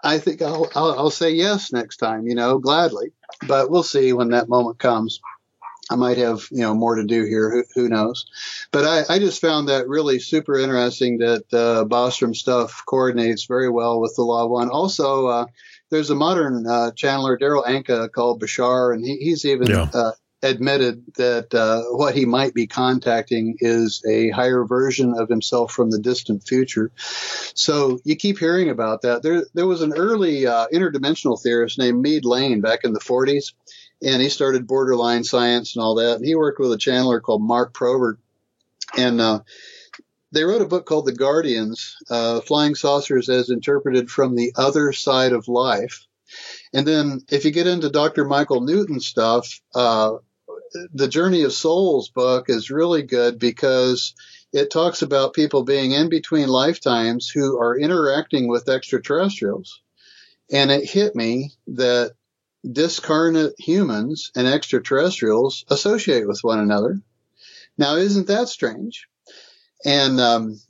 I think I'll, I'll, I'll say yes next time, you know, gladly. But we'll see when that moment comes. I might have, you know, more to do here. Who, who knows? But I, I just found that really super interesting that uh, Bostrom stuff coordinates very well with the Law of One. Also, uh, there's a modern uh, channeler, Daryl Anka, called Bashar, and he, he's even yeah. uh, admitted that uh, what he might be contacting is a higher version of himself from the distant future. So you keep hearing about that. There, there was an early uh, interdimensional theorist named Mead Lane back in the forties. And he started borderline science and all that. And he worked with a channeler called Mark Probert. And uh, they wrote a book called The Guardians, uh, Flying Saucers as Interpreted from the Other Side of Life. And then if you get into Doctor Michael Newton's stuff, uh, the Journey of Souls book is really good because it talks about people being in between lifetimes who are interacting with extraterrestrials. And it hit me that discarnate humans and extraterrestrials associate with one another. Now, isn't that strange? And um,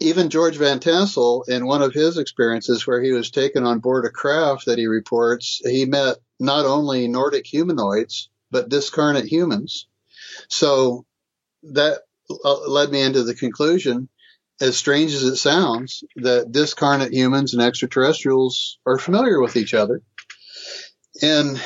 even George Van Tassel, in one of his experiences where he was taken on board a craft that he reports, he met not only Nordic humanoids, but discarnate humans. So that led me into the conclusion, as strange as it sounds, that discarnate humans and extraterrestrials are familiar with each other. And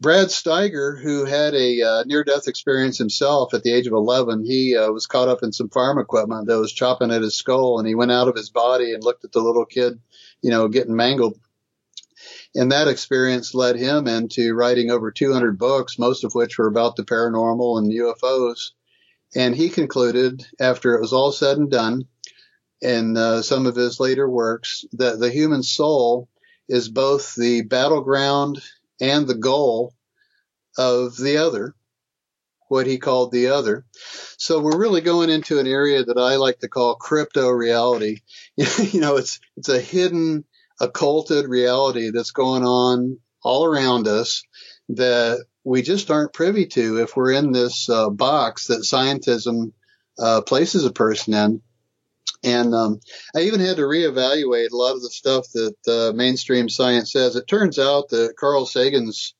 Brad Steiger, who had a uh, near-death experience himself at the age of eleven, he uh, was caught up in some farm equipment that was chopping at his skull, and he went out of his body and looked at the little kid, you know, getting mangled. And that experience led him into writing over two hundred books, most of which were about the paranormal and U F Os. And he concluded, after it was all said and done, in uh, some of his later works, that the human soul is both the battleground and the goal of the other, what he called the other. So we're really going into an area that I like to call crypto reality. You know, it's it's a hidden, occulted reality that's going on all around us that we just aren't privy to if we're in this uh, box that scientism uh, places a person in. And um, I even had to reevaluate a lot of the stuff that uh, mainstream science says. It turns out that Carl Sagan's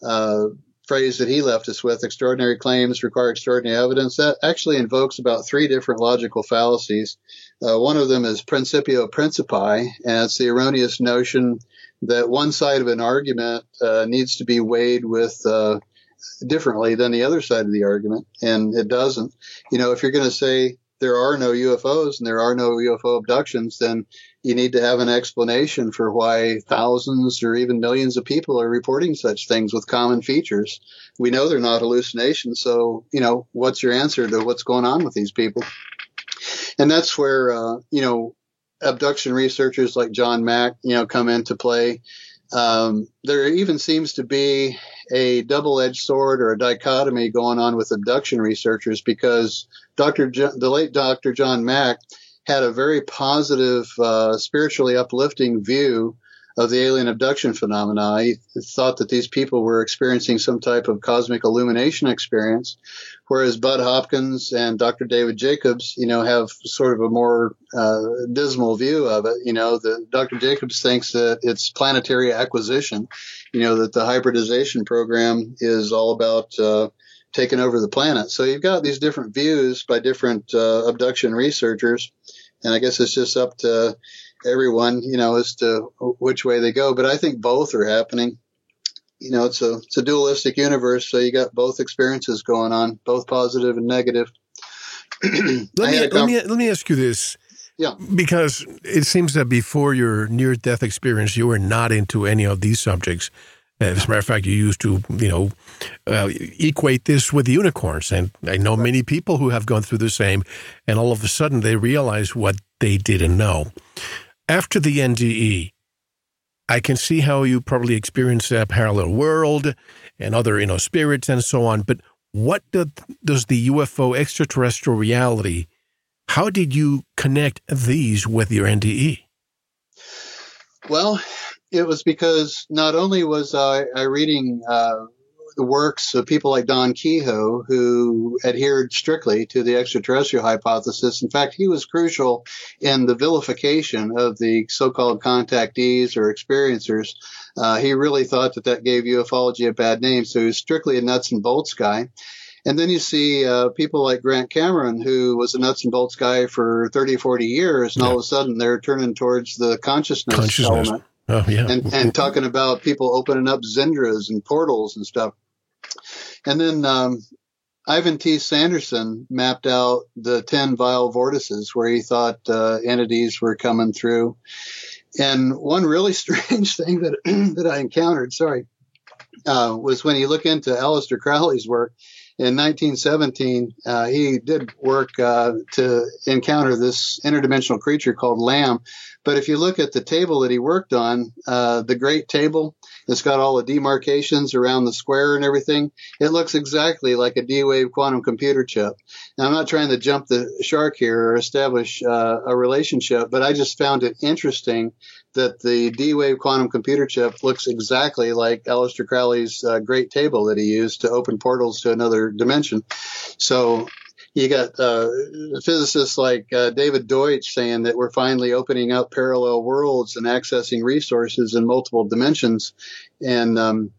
uh, phrase that he left us with, extraordinary claims require extraordinary evidence, that actually invokes about three different logical fallacies. Uh, one of them is principio principii, and it's the erroneous notion that one side of an argument uh, needs to be weighed with uh, differently than the other side of the argument, and it doesn't. You know, if you're going to say there are no U F Os and there are no U F O abductions, then you need to have an explanation for why thousands or even millions of people are reporting such things with common features. We know they're not hallucinations. So, you know, what's your answer to what's going on with these people? And that's where, uh, you know, abduction researchers like John Mack, you know, come into play. Um, there even seems to be a double-edged sword or a dichotomy going on with abduction researchers because Doctor Jo- the late Doctor John Mack had a very positive, uh, spiritually uplifting view of the alien abduction phenomena. He thought that these people were experiencing some type of cosmic illumination experience, whereas Bud Hopkins and Doctor David Jacobs, you know, have sort of a more uh, dismal view of it. You know, the, Doctor Jacobs thinks that it's planetary acquisition, you know, that the hybridization program is all about uh, taking over the planet. So you've got these different views by different uh, abduction researchers, and I guess it's just up to everyone, you know, as to which way they go. But I think both are happening. you know, it's a, it's a dualistic universe, so you got both experiences going on, both positive and negative. let, me, let, me, let me ask you this. Yeah. Because it seems that before your near-death experience, you were not into any of these subjects. As a matter of fact, you used to, you know, uh, equate this with unicorns. And I know many people who have gone through the same, and all of a sudden they realize what they didn't know. After the N D E, I can see how you probably experienced that parallel world and other, you know, spirits and so on. But what did, does the U F O extraterrestrial reality, how did you connect these with your N D E? Well, it was because not only was I, I reading uh, the works of people like Don Kehoe, who adhered strictly to the extraterrestrial hypothesis. In fact, he was crucial in the vilification of the so-called contactees or experiencers. Uh, he really thought that that gave ufology a bad name, so he was strictly a nuts and bolts guy. And then you see uh, people like Grant Cameron, who was a nuts and bolts guy for thirty, forty years, and yeah. all of a sudden they're turning towards the consciousness, consciousness. element. Oh, yeah. and, and talking about people opening up Zendras and portals and stuff. And then um, Ivan T. Sanderson mapped out the ten vile vortices where he thought uh, entities were coming through. And one really strange thing that that I encountered, sorry, uh, was when you look into Aleister Crowley's work. In nineteen seventeen, uh, he did work uh, to encounter this interdimensional creature called Lamb. But if you look at the table that he worked on, uh, the Great Table, it's got all the demarcations around the square and everything. It looks exactly like a D-Wave quantum computer chip. Now, I'm not trying to jump the shark here or establish uh, a relationship, but I just found it interesting that the D-Wave quantum computer chip looks exactly like Aleister Crowley's uh, Great Table that he used to open portals to another dimension. So you got uh, physicists like uh, David Deutsch saying that we're finally opening up parallel worlds and accessing resources in multiple dimensions. And um,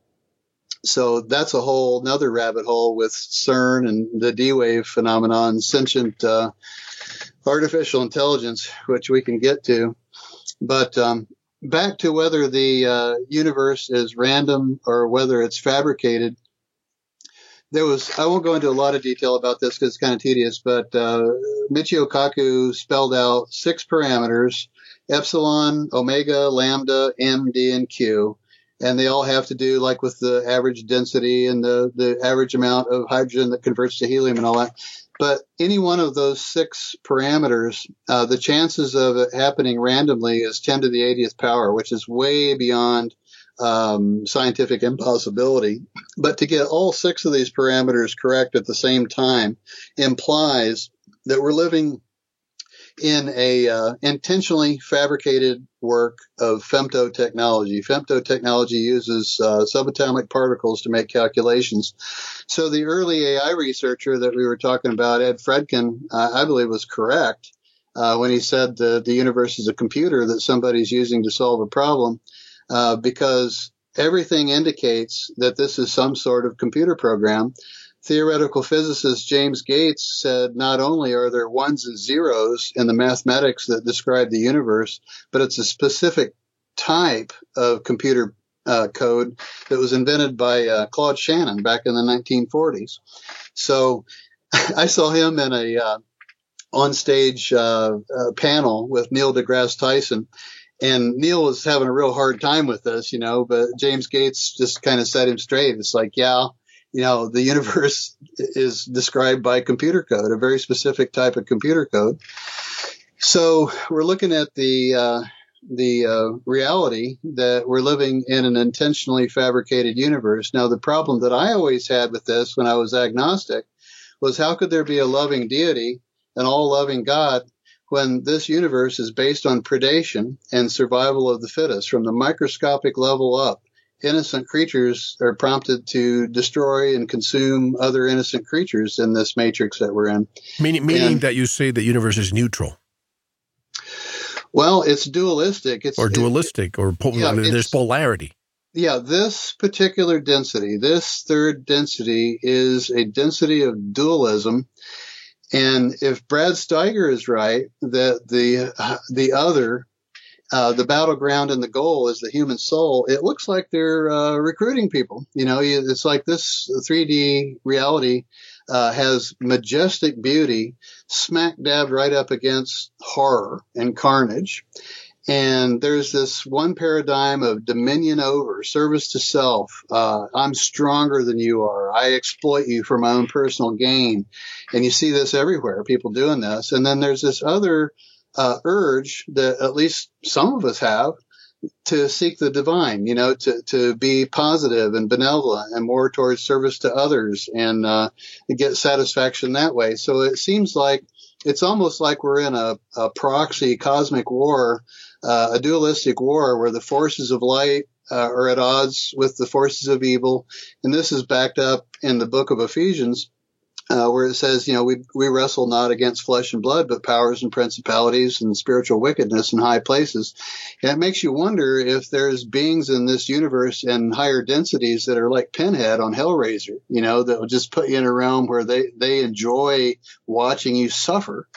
so that's a whole nother rabbit hole with CERN and the D-Wave phenomenon, sentient uh, artificial intelligence, which we can get to. But um, back to whether the uh, universe is random or whether it's fabricated. There was, I won't go into a lot of detail about this because it's kind of tedious, but uh, Michio Kaku spelled out six parameters: epsilon, omega, lambda, m, d, and q. And they all have to do like with the average density and the, the average amount of hydrogen that converts to helium and all that. But any one of those six parameters, uh, the chances of it happening randomly is ten to the eightieth power, which is way beyond Um, scientific impossibility. But to get all six of these parameters correct at the same time implies that we're living in a uh, intentionally fabricated work of femto technology. Femto technology uses uh, subatomic particles to make calculations. So the early A I researcher that we were talking about, Ed Fredkin, uh, I believe was correct uh, when he said the, the universe is a computer that somebody's using to solve a problem. Uh, because everything indicates that this is some sort of computer program. Theoretical physicist James Gates said not only are there ones and zeros in the mathematics that describe the universe, but it's a specific type of computer uh, code that was invented by uh, Claude Shannon back in the nineteen forties. So I saw him in a uh, on-stage uh, uh, panel with Neil deGrasse Tyson. And Neil was having a real hard time with this, you know, but James Gates just kind of set him straight. It's like, yeah, you know, the universe is described by computer code, a very specific type of computer code. So we're looking at the uh, the uh, reality that we're living in an intentionally fabricated universe. Now, the problem that I always had with this when I was agnostic was how could there be a loving deity, an all-loving God, when this universe is based on predation and survival of the fittest from the microscopic level up. Innocent creatures are prompted to destroy and consume other innocent creatures in this matrix that we're in. Meaning, meaning and, that you say the universe is neutral. Well, it's dualistic. It's, or dualistic, it, or pol- yeah, there's polarity. Yeah, this particular density, this third density, is a density of dualism. And if Brad Steiger is right, that the the other uh, the battleground and the goal is the human soul, it looks like they're uh, recruiting people. You know, it's like this three D reality uh, has majestic beauty smack dab right up against horror and carnage. And there's this one paradigm of dominion over, service to self. Uh, I'm stronger than you are. I exploit you for my own personal gain. And you see this everywhere, people doing this. And then there's this other uh, urge that at least some of us have to seek the divine, you know, to, to be positive and benevolent and more towards service to others and uh, get satisfaction that way. So it seems like it's almost like we're in a, a proxy cosmic war, uh, a dualistic war where the forces of light uh, are at odds with the forces of evil. And this is backed up in the book of Ephesians, uh, where it says, you know, we, we wrestle not against flesh and blood, but powers and principalities and spiritual wickedness in high places. And it makes you wonder if there's beings in this universe and higher densities that are like Pinhead on Hellraiser, you know, that will just put you in a realm where they, they enjoy watching you suffer.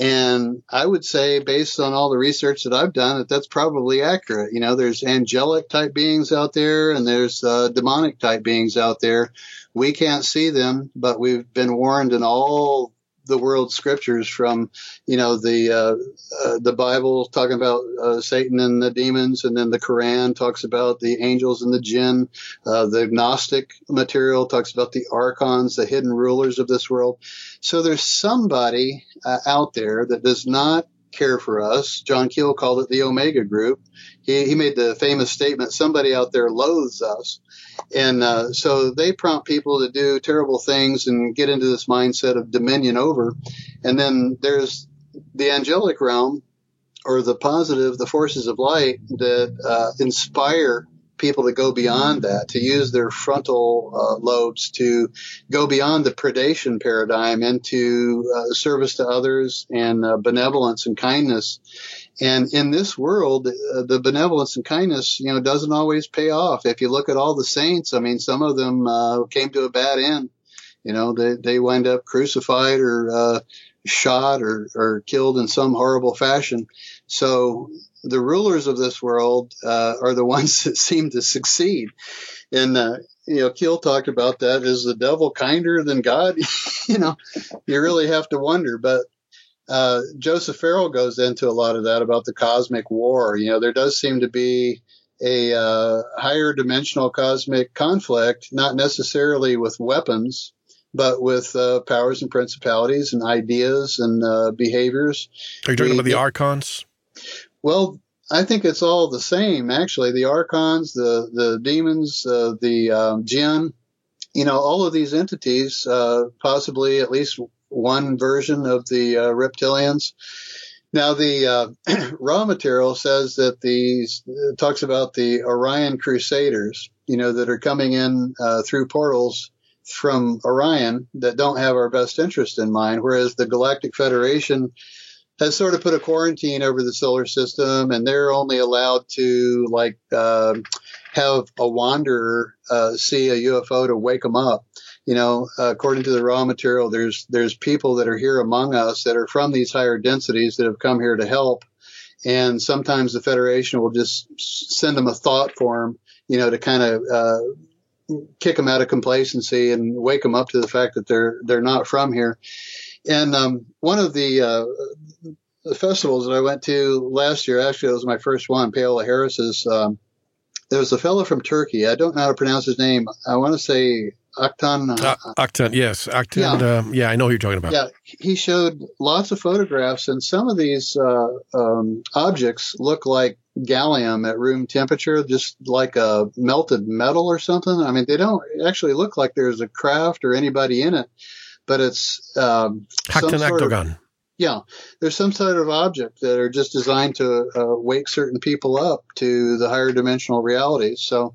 And I would say, based on all the research that I've done, that that's probably accurate. You know, there's angelic type beings out there and there's uh, demonic type beings out there. We can't see them, but we've been warned in all the world's scriptures from, you know, the uh, uh, the Bible talking about uh, Satan and the demons, and then the Quran talks about the angels and the jinn. Uh, the Gnostic material talks about the archons, the hidden rulers of this world. So there's somebody uh, out there that does not care for us. John Keel called it the Omega Group. He, he made the famous statement, somebody out there loathes us. And uh, so they prompt people to do terrible things and get into this mindset of dominion over. And then there's the angelic realm, or the positive, the forces of light that uh, inspire people to go beyond that, to use their frontal uh, lobes to go beyond the predation paradigm into uh, service to others and uh, benevolence and kindness. And in this world, uh, the benevolence and kindness, you know, doesn't always pay off. If you look at all the saints, I mean, some of them uh, came to a bad end. You know, they, they wind up crucified or uh, shot or, or killed in some horrible fashion. So the rulers of this world uh, are the ones that seem to succeed. And, uh, you know, Keel talked about that. Is the devil kinder than God? You know, you really have to wonder. But uh, Joseph Farrell goes into a lot of that about the cosmic war. You know, there does seem to be a uh, higher dimensional cosmic conflict, not necessarily with weapons, but with uh, powers and principalities and ideas and uh, behaviors. Are you talking we, about the archons? Well, I think it's all the same, actually. The archons, the the demons, uh, the um, jinn, you know, all of these entities, uh, possibly at least one version of the uh, reptilians. Now, the uh, raw material says that these uh, talks about the Orion Crusaders, you know, that are coming in uh, through portals from Orion that don't have our best interest in mind, whereas the Galactic Federation has sort of put a quarantine over the solar system, and they're only allowed to, like, uh, have a wanderer uh, see a U F O to wake them up. You know, uh, according to the raw material, there's there's people that are here among us that are from these higher densities that have come here to help, and sometimes the Federation will just send them a thought form, you know, to kind of uh, kick them out of complacency and wake them up to the fact that they're they're not from here. And um, one of the, uh, the festivals that I went to last year, actually it was my first one, Paola Harris's, um, there was a fellow from Turkey. I don't know how to pronounce his name. I want to say Aktan. Uh, Aktan, yes. Aktan, yeah. Um, yeah, I know who you're talking about. Yeah, he showed lots of photographs, and some of these uh, um, objects look like gallium at room temperature, just like a melted metal or something. I mean, they don't actually look like there's a craft or anybody in it. But it's um, some sort of, yeah, there's some sort of object that are just designed to uh, wake certain people up to the higher dimensional realities. So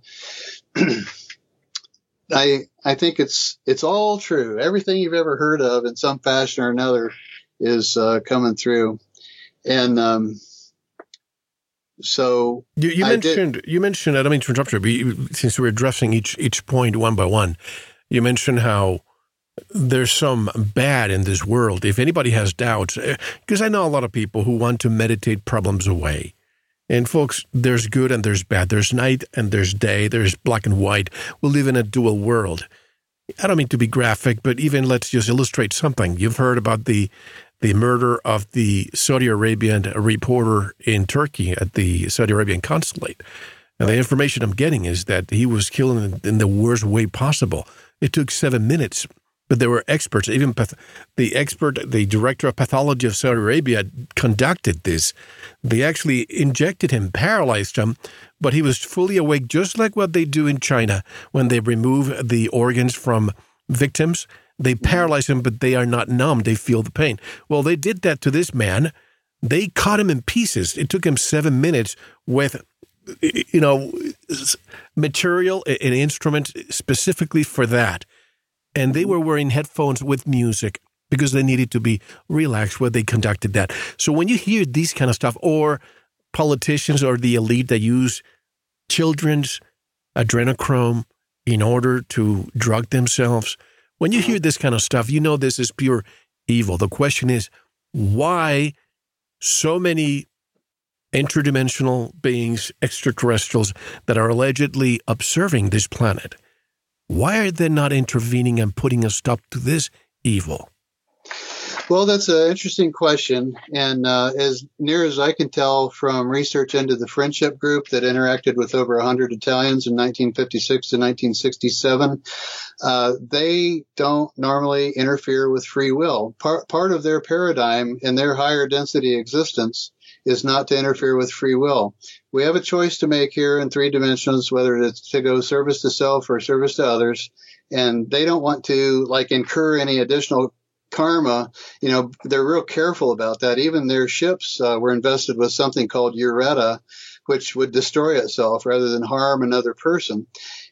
I I think it's it's all true. Everything you've ever heard of in some fashion or another is uh, coming through. And um, so you, you mentioned did, you mentioned I don't mean to interrupt you, but you, since we're addressing each each point one by one, you mentioned how there's some bad in this world. If anybody has doubts, because I know a lot of people who want to meditate problems away. And folks, there's good and there's bad. There's night and there's day. There's black and white. We live in a dual world. I don't mean to be graphic, but even let's just illustrate something. You've heard about the the murder of the Saudi Arabian reporter in Turkey at the Saudi Arabian consulate. And the information I'm getting is that he was killed in the worst way possible. It took seven minutes, but there were experts. Even path- the expert, the director of pathology of Saudi Arabia conducted this. They actually injected him, paralyzed him, but he was fully awake, just like what they do in China when they remove the organs from victims. They paralyze him, but they are not numb. They feel the pain. Well, they did that to this man. They cut him in pieces. It took him seven minutes with, you know, material, an instrument specifically for that. And they were wearing headphones with music because they needed to be relaxed when they conducted that. So when you hear these kind of stuff, or politicians or the elite that use children's adrenochrome in order to drug themselves, when you hear this kind of stuff, you know this is pure evil. The question is, why so many interdimensional beings, extraterrestrials, that are allegedly observing this planet? Why are they not intervening and putting a stop to this evil? Well, that's an interesting question. And uh, as near as I can tell from research into the friendship group that interacted with over one hundred Italians in nineteen fifty-six to nineteen sixty-seven, uh, they don't normally interfere with free will. Part, part of their paradigm in their higher density existence is not to interfere with free will. We have a choice to make here in three dimensions, whether it's to go service to self or service to others. And they don't want to like incur any additional karma. You know, they're real careful about that. Even their ships uh, were invested with something called Ureta, which would destroy itself rather than harm another person.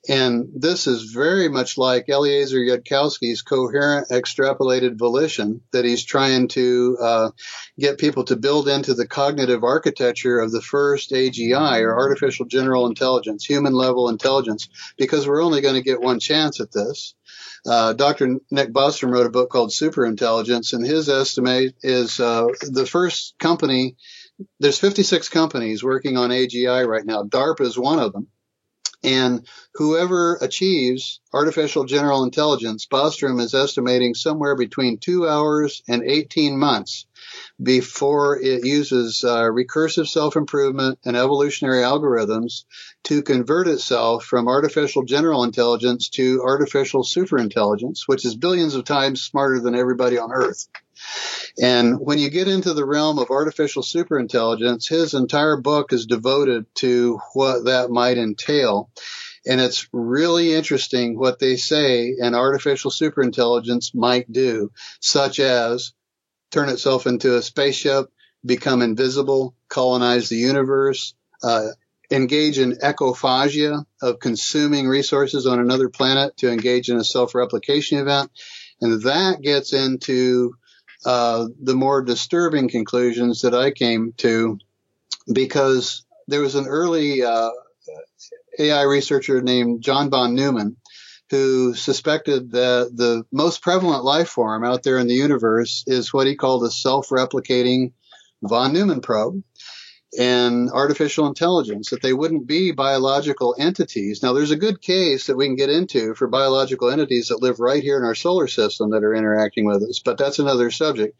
And this is very much like Eliezer Yudkowsky's coherent extrapolated volition that he's trying to uh, get people to build into the cognitive architecture of the first A G I, or artificial general intelligence, human level intelligence, because we're only going to get one chance at this. Uh, Doctor Nick Bostrom wrote a book called Superintelligence, and his estimate is uh, the first company. There's fifty-six companies working on A G I right now. DARPA is one of them. And whoever achieves artificial general intelligence, Bostrom is estimating somewhere between two hours and eighteen months before it uses uh, recursive self-improvement and evolutionary algorithms to convert itself from artificial general intelligence to artificial superintelligence, which is billions of times smarter than everybody on Earth. And when you get into the realm of artificial superintelligence, his entire book is devoted to what that might entail. And it's really interesting what they say an artificial superintelligence might do, such as turn itself into a spaceship, become invisible, colonize the universe, uh, engage in ecophagia of consuming resources on another planet to engage in a self-replication event. And that gets into Uh, the more disturbing conclusions that I came to, because there was an early uh, A I researcher named John von Neumann who suspected that the most prevalent life form out there in the universe is what he called a self-replicating von Neumann probe and artificial intelligence, that they wouldn't be biological entities. Now, there's a good case that we can get into for biological entities that live right here in our solar system that are interacting with us, but that's another subject.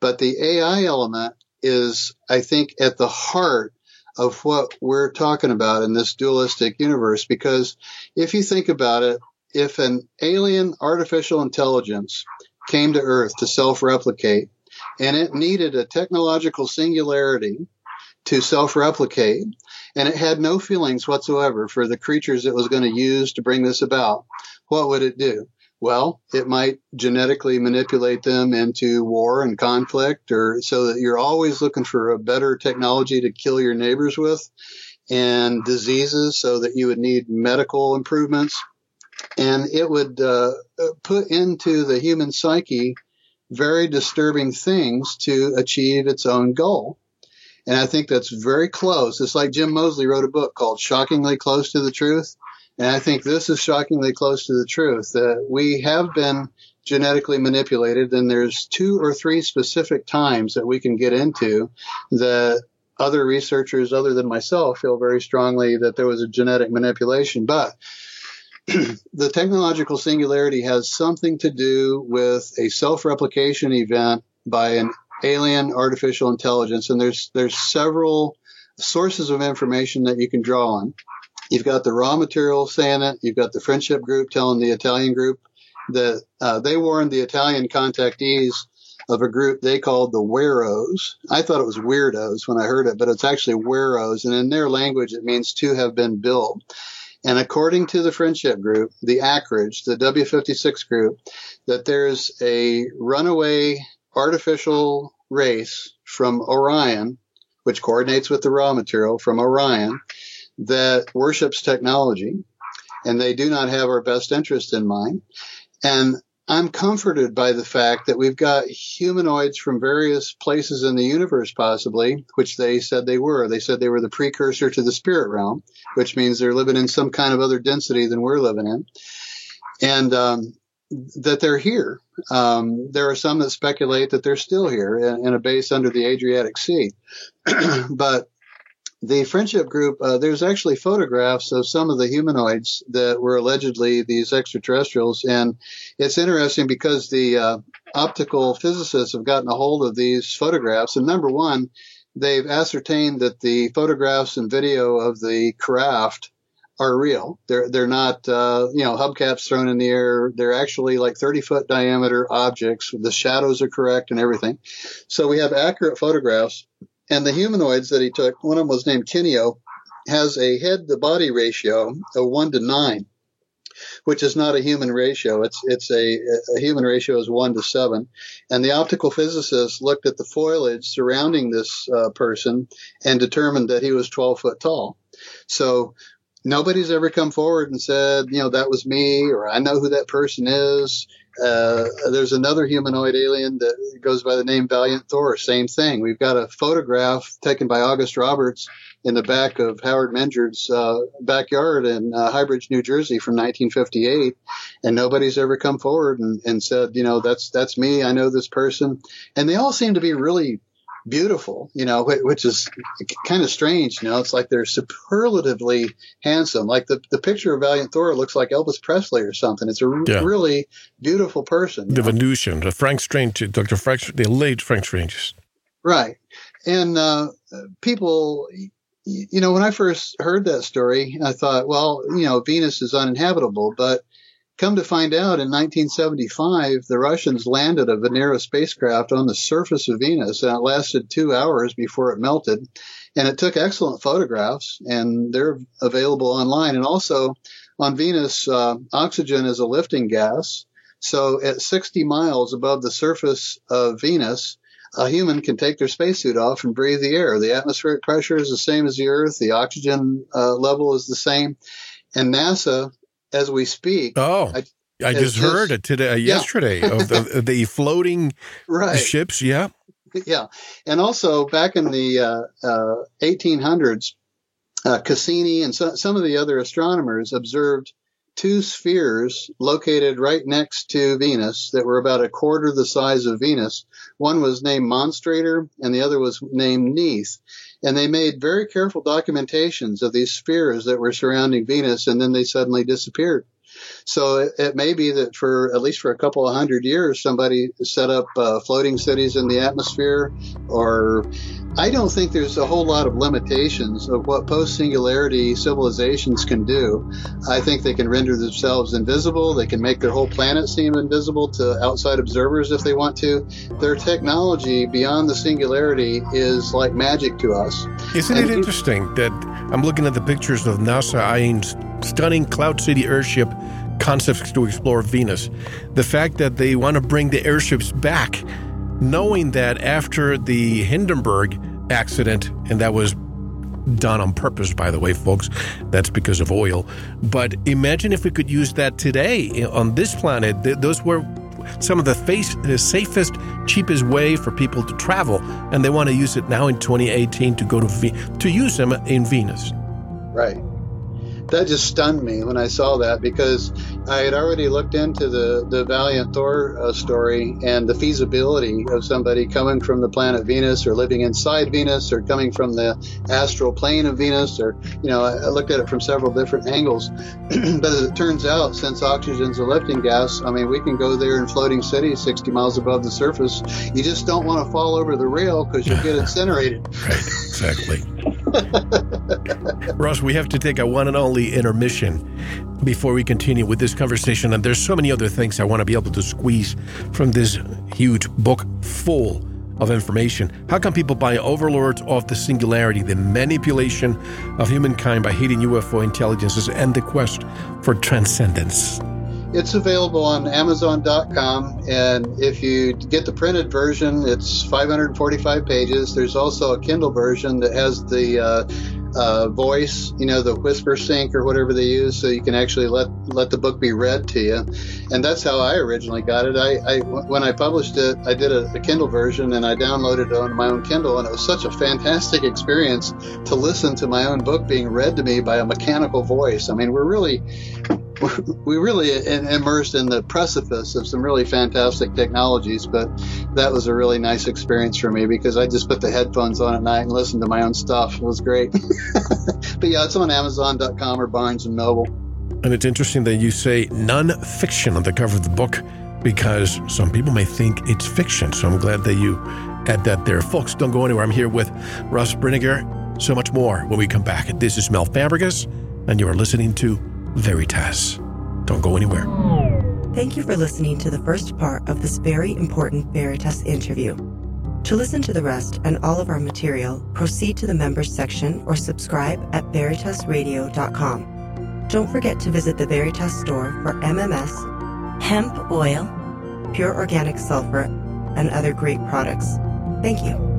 But the A I element is, I think, at the heart of what we're talking about in this dualistic universe, because if you think about it, if an alien artificial intelligence came to Earth to self-replicate and it needed a technological singularity to self-replicate, and it had no feelings whatsoever for the creatures it was going to use to bring this about, what would it do? Well, it might genetically manipulate them into war and conflict, or so that you're always looking for a better technology to kill your neighbors with, and diseases so that you would need medical improvements. And it would uh, put into the human psyche very disturbing things to achieve its own goal. And I think that's very close. It's like Jim Moseley wrote a book called Shockingly Close to the Truth. And I think this is shockingly close to the truth, that we have been genetically manipulated. And there's two or three specific times that we can get into that other researchers other than myself feel very strongly that there was a genetic manipulation. But the technological singularity has something to do with a self-replication event by an alien artificial intelligence. And there's there's several sources of information that you can draw on. You've got the raw material saying it. You've got the friendship group telling the Italian group that uh, they warned the Italian contactees of a group they called the Weros. I thought it was weirdos when I heard it, but it's actually Weros. And in their language, it means to have been billed. And according to the friendship group, the Acreage, the W fifty-six group, that there's a runaway artificial race from Orion, which coordinates with the raw material from Orion, that worships technology, and they do not have our best interest in mind. And I'm comforted by the fact that we've got humanoids from various places in the universe, possibly, which they said they were. They said they were the precursor to the spirit realm, which means they're living in some kind of other density than we're living in, and um, that they're here. Um, there are some that speculate that they're still here in, in a base under the Adriatic Sea. But the friendship group, uh, there's actually photographs of some of the humanoids that were allegedly these extraterrestrials. And it's interesting because the uh, optical physicists have gotten a hold of these photographs. And number one, they've ascertained that the photographs and video of the craft are real. They're, they're not, uh, you know, hubcaps thrown in the air. They're actually like thirty foot diameter objects. The shadows are correct and everything. So we have accurate photographs. And the humanoids that he took, one of them was named Kenio, has a head-to-body ratio of one to nine, which is not a human ratio. It's it's a, a human ratio is one to seven. And the optical physicist looked at the foliage surrounding this uh, person and determined that he was twelve foot tall. So nobody's ever come forward and said, you know, that was me, or I know who that person is. Uh, there's another humanoid alien that goes by the name Valiant Thor. Same thing. We've got a photograph taken by August Roberts in the back of Howard Menger's uh, backyard in uh, Highbridge, New Jersey, from nineteen fifty-eight, and nobody's ever come forward and, and said, you know, that's that's me. I know this person, and they all seem to be really beautiful, you know, which is kind of strange. You know, it's like they're superlatively handsome. Like the, the picture of Valiant Thor looks like Elvis Presley or something. It's a r- yeah. really beautiful person. The Venusian, the Frank Strange, Doctor Frank, the late Frank Strange. Right. And uh, people, you know, when I first heard that story, I thought, well, you know, Venus is uninhabitable, but come to find out, in nineteen seventy-five, the Russians landed a Venera spacecraft on the surface of Venus, and it lasted two hours before it melted. And it took excellent photographs, and they're available online. And also, on Venus, uh, oxygen is a lifting gas. So at sixty miles above the surface of Venus, a human can take their spacesuit off and breathe the air. The atmospheric pressure is the same as the Earth. The oxygen uh, level is the same. And NASA, as we speak. Oh, I, I just, just heard it today, uh, yesterday, yeah. of the, the floating right. ships. Yeah. Yeah. And also back in the uh, uh, eighteen hundreds, uh, Cassini and so, some of the other astronomers observed two spheres located right next to Venus that were about a quarter the size of Venus. One was named Monstrator and the other was named Neith. And they made very careful documentations of these spheres that were surrounding Venus, and then they suddenly disappeared. So it, it may be that for at least for a couple of hundred years, somebody set up uh, floating cities in the atmosphere. Or I don't think there's a whole lot of limitations of what post-singularity civilizations can do. I think they can render themselves invisible. They can make their whole planet seem invisible to outside observers if they want to. Their technology beyond the singularity is like magic to us. Isn't and it interesting that I'm looking at the pictures of NASA Ayn's stunning Cloud City airship concepts to explore Venus. The fact that they want to bring the airships back, knowing that after the Hindenburg accident, and that was done on purpose, by the way, folks, that's because of oil. But imagine if we could use that today on this planet. Those were some of the, face, the safest, cheapest way for people to travel, and they want to use it now in twenty eighteen to go to Ve- to use them in Venus. Right. That just stunned me when I saw that, because I had already looked into the, the Valiant Thor uh, story and the feasibility of somebody coming from the planet Venus or living inside Venus or coming from the astral plane of Venus, or, you know, I, I looked at it from several different angles. But as it turns out, since oxygen's a lifting gas, I mean, we can go there in floating cities sixty miles above the surface. You just don't want to fall over the rail because you'll get incinerated. Right, exactly. Russ, we have to take a one and only intermission before we continue with this conversation. And there's so many other things I want to be able to squeeze from this huge book full of information. How can people buy Overlords of the Singularity, the manipulation of humankind by hidden U F O intelligences and the quest for transcendence? It's available on Amazon dot com, and if you get the printed version, it's five hundred forty-five pages. There's also a Kindle version that has the uh, uh, voice, you know, the whisper sync or whatever they use, so you can actually let, let the book be read to you. And that's how I originally got it. I, I when I published it, I did a, a Kindle version, and I downloaded it on my own Kindle, and it was such a fantastic experience to listen to my own book being read to me by a mechanical voice. I mean, we're really... We really immersed in the precipice of some really fantastic technologies, but that was a really nice experience for me because I just put the headphones on at night and listened to my own stuff. It was great. But yeah, it's on Amazon dot com or Barnes and Noble. And it's interesting that you say non-fiction on the cover of the book because some people may think it's fiction. So I'm glad that you add that there. Folks, don't go anywhere. I'm here with Russ Brinegar. So much more when we come back. This is Mel Fabregas, and you are listening to Veritas. Don't go anywhere. Thank you for listening to the first part of this very important Veritas interview. To listen to the rest and all of our material, proceed to the members section or subscribe at veritas radio dot com. Don't forget to visit the Veritas store for M M S, hemp oil, pure organic sulfur, and other great products. Thank you.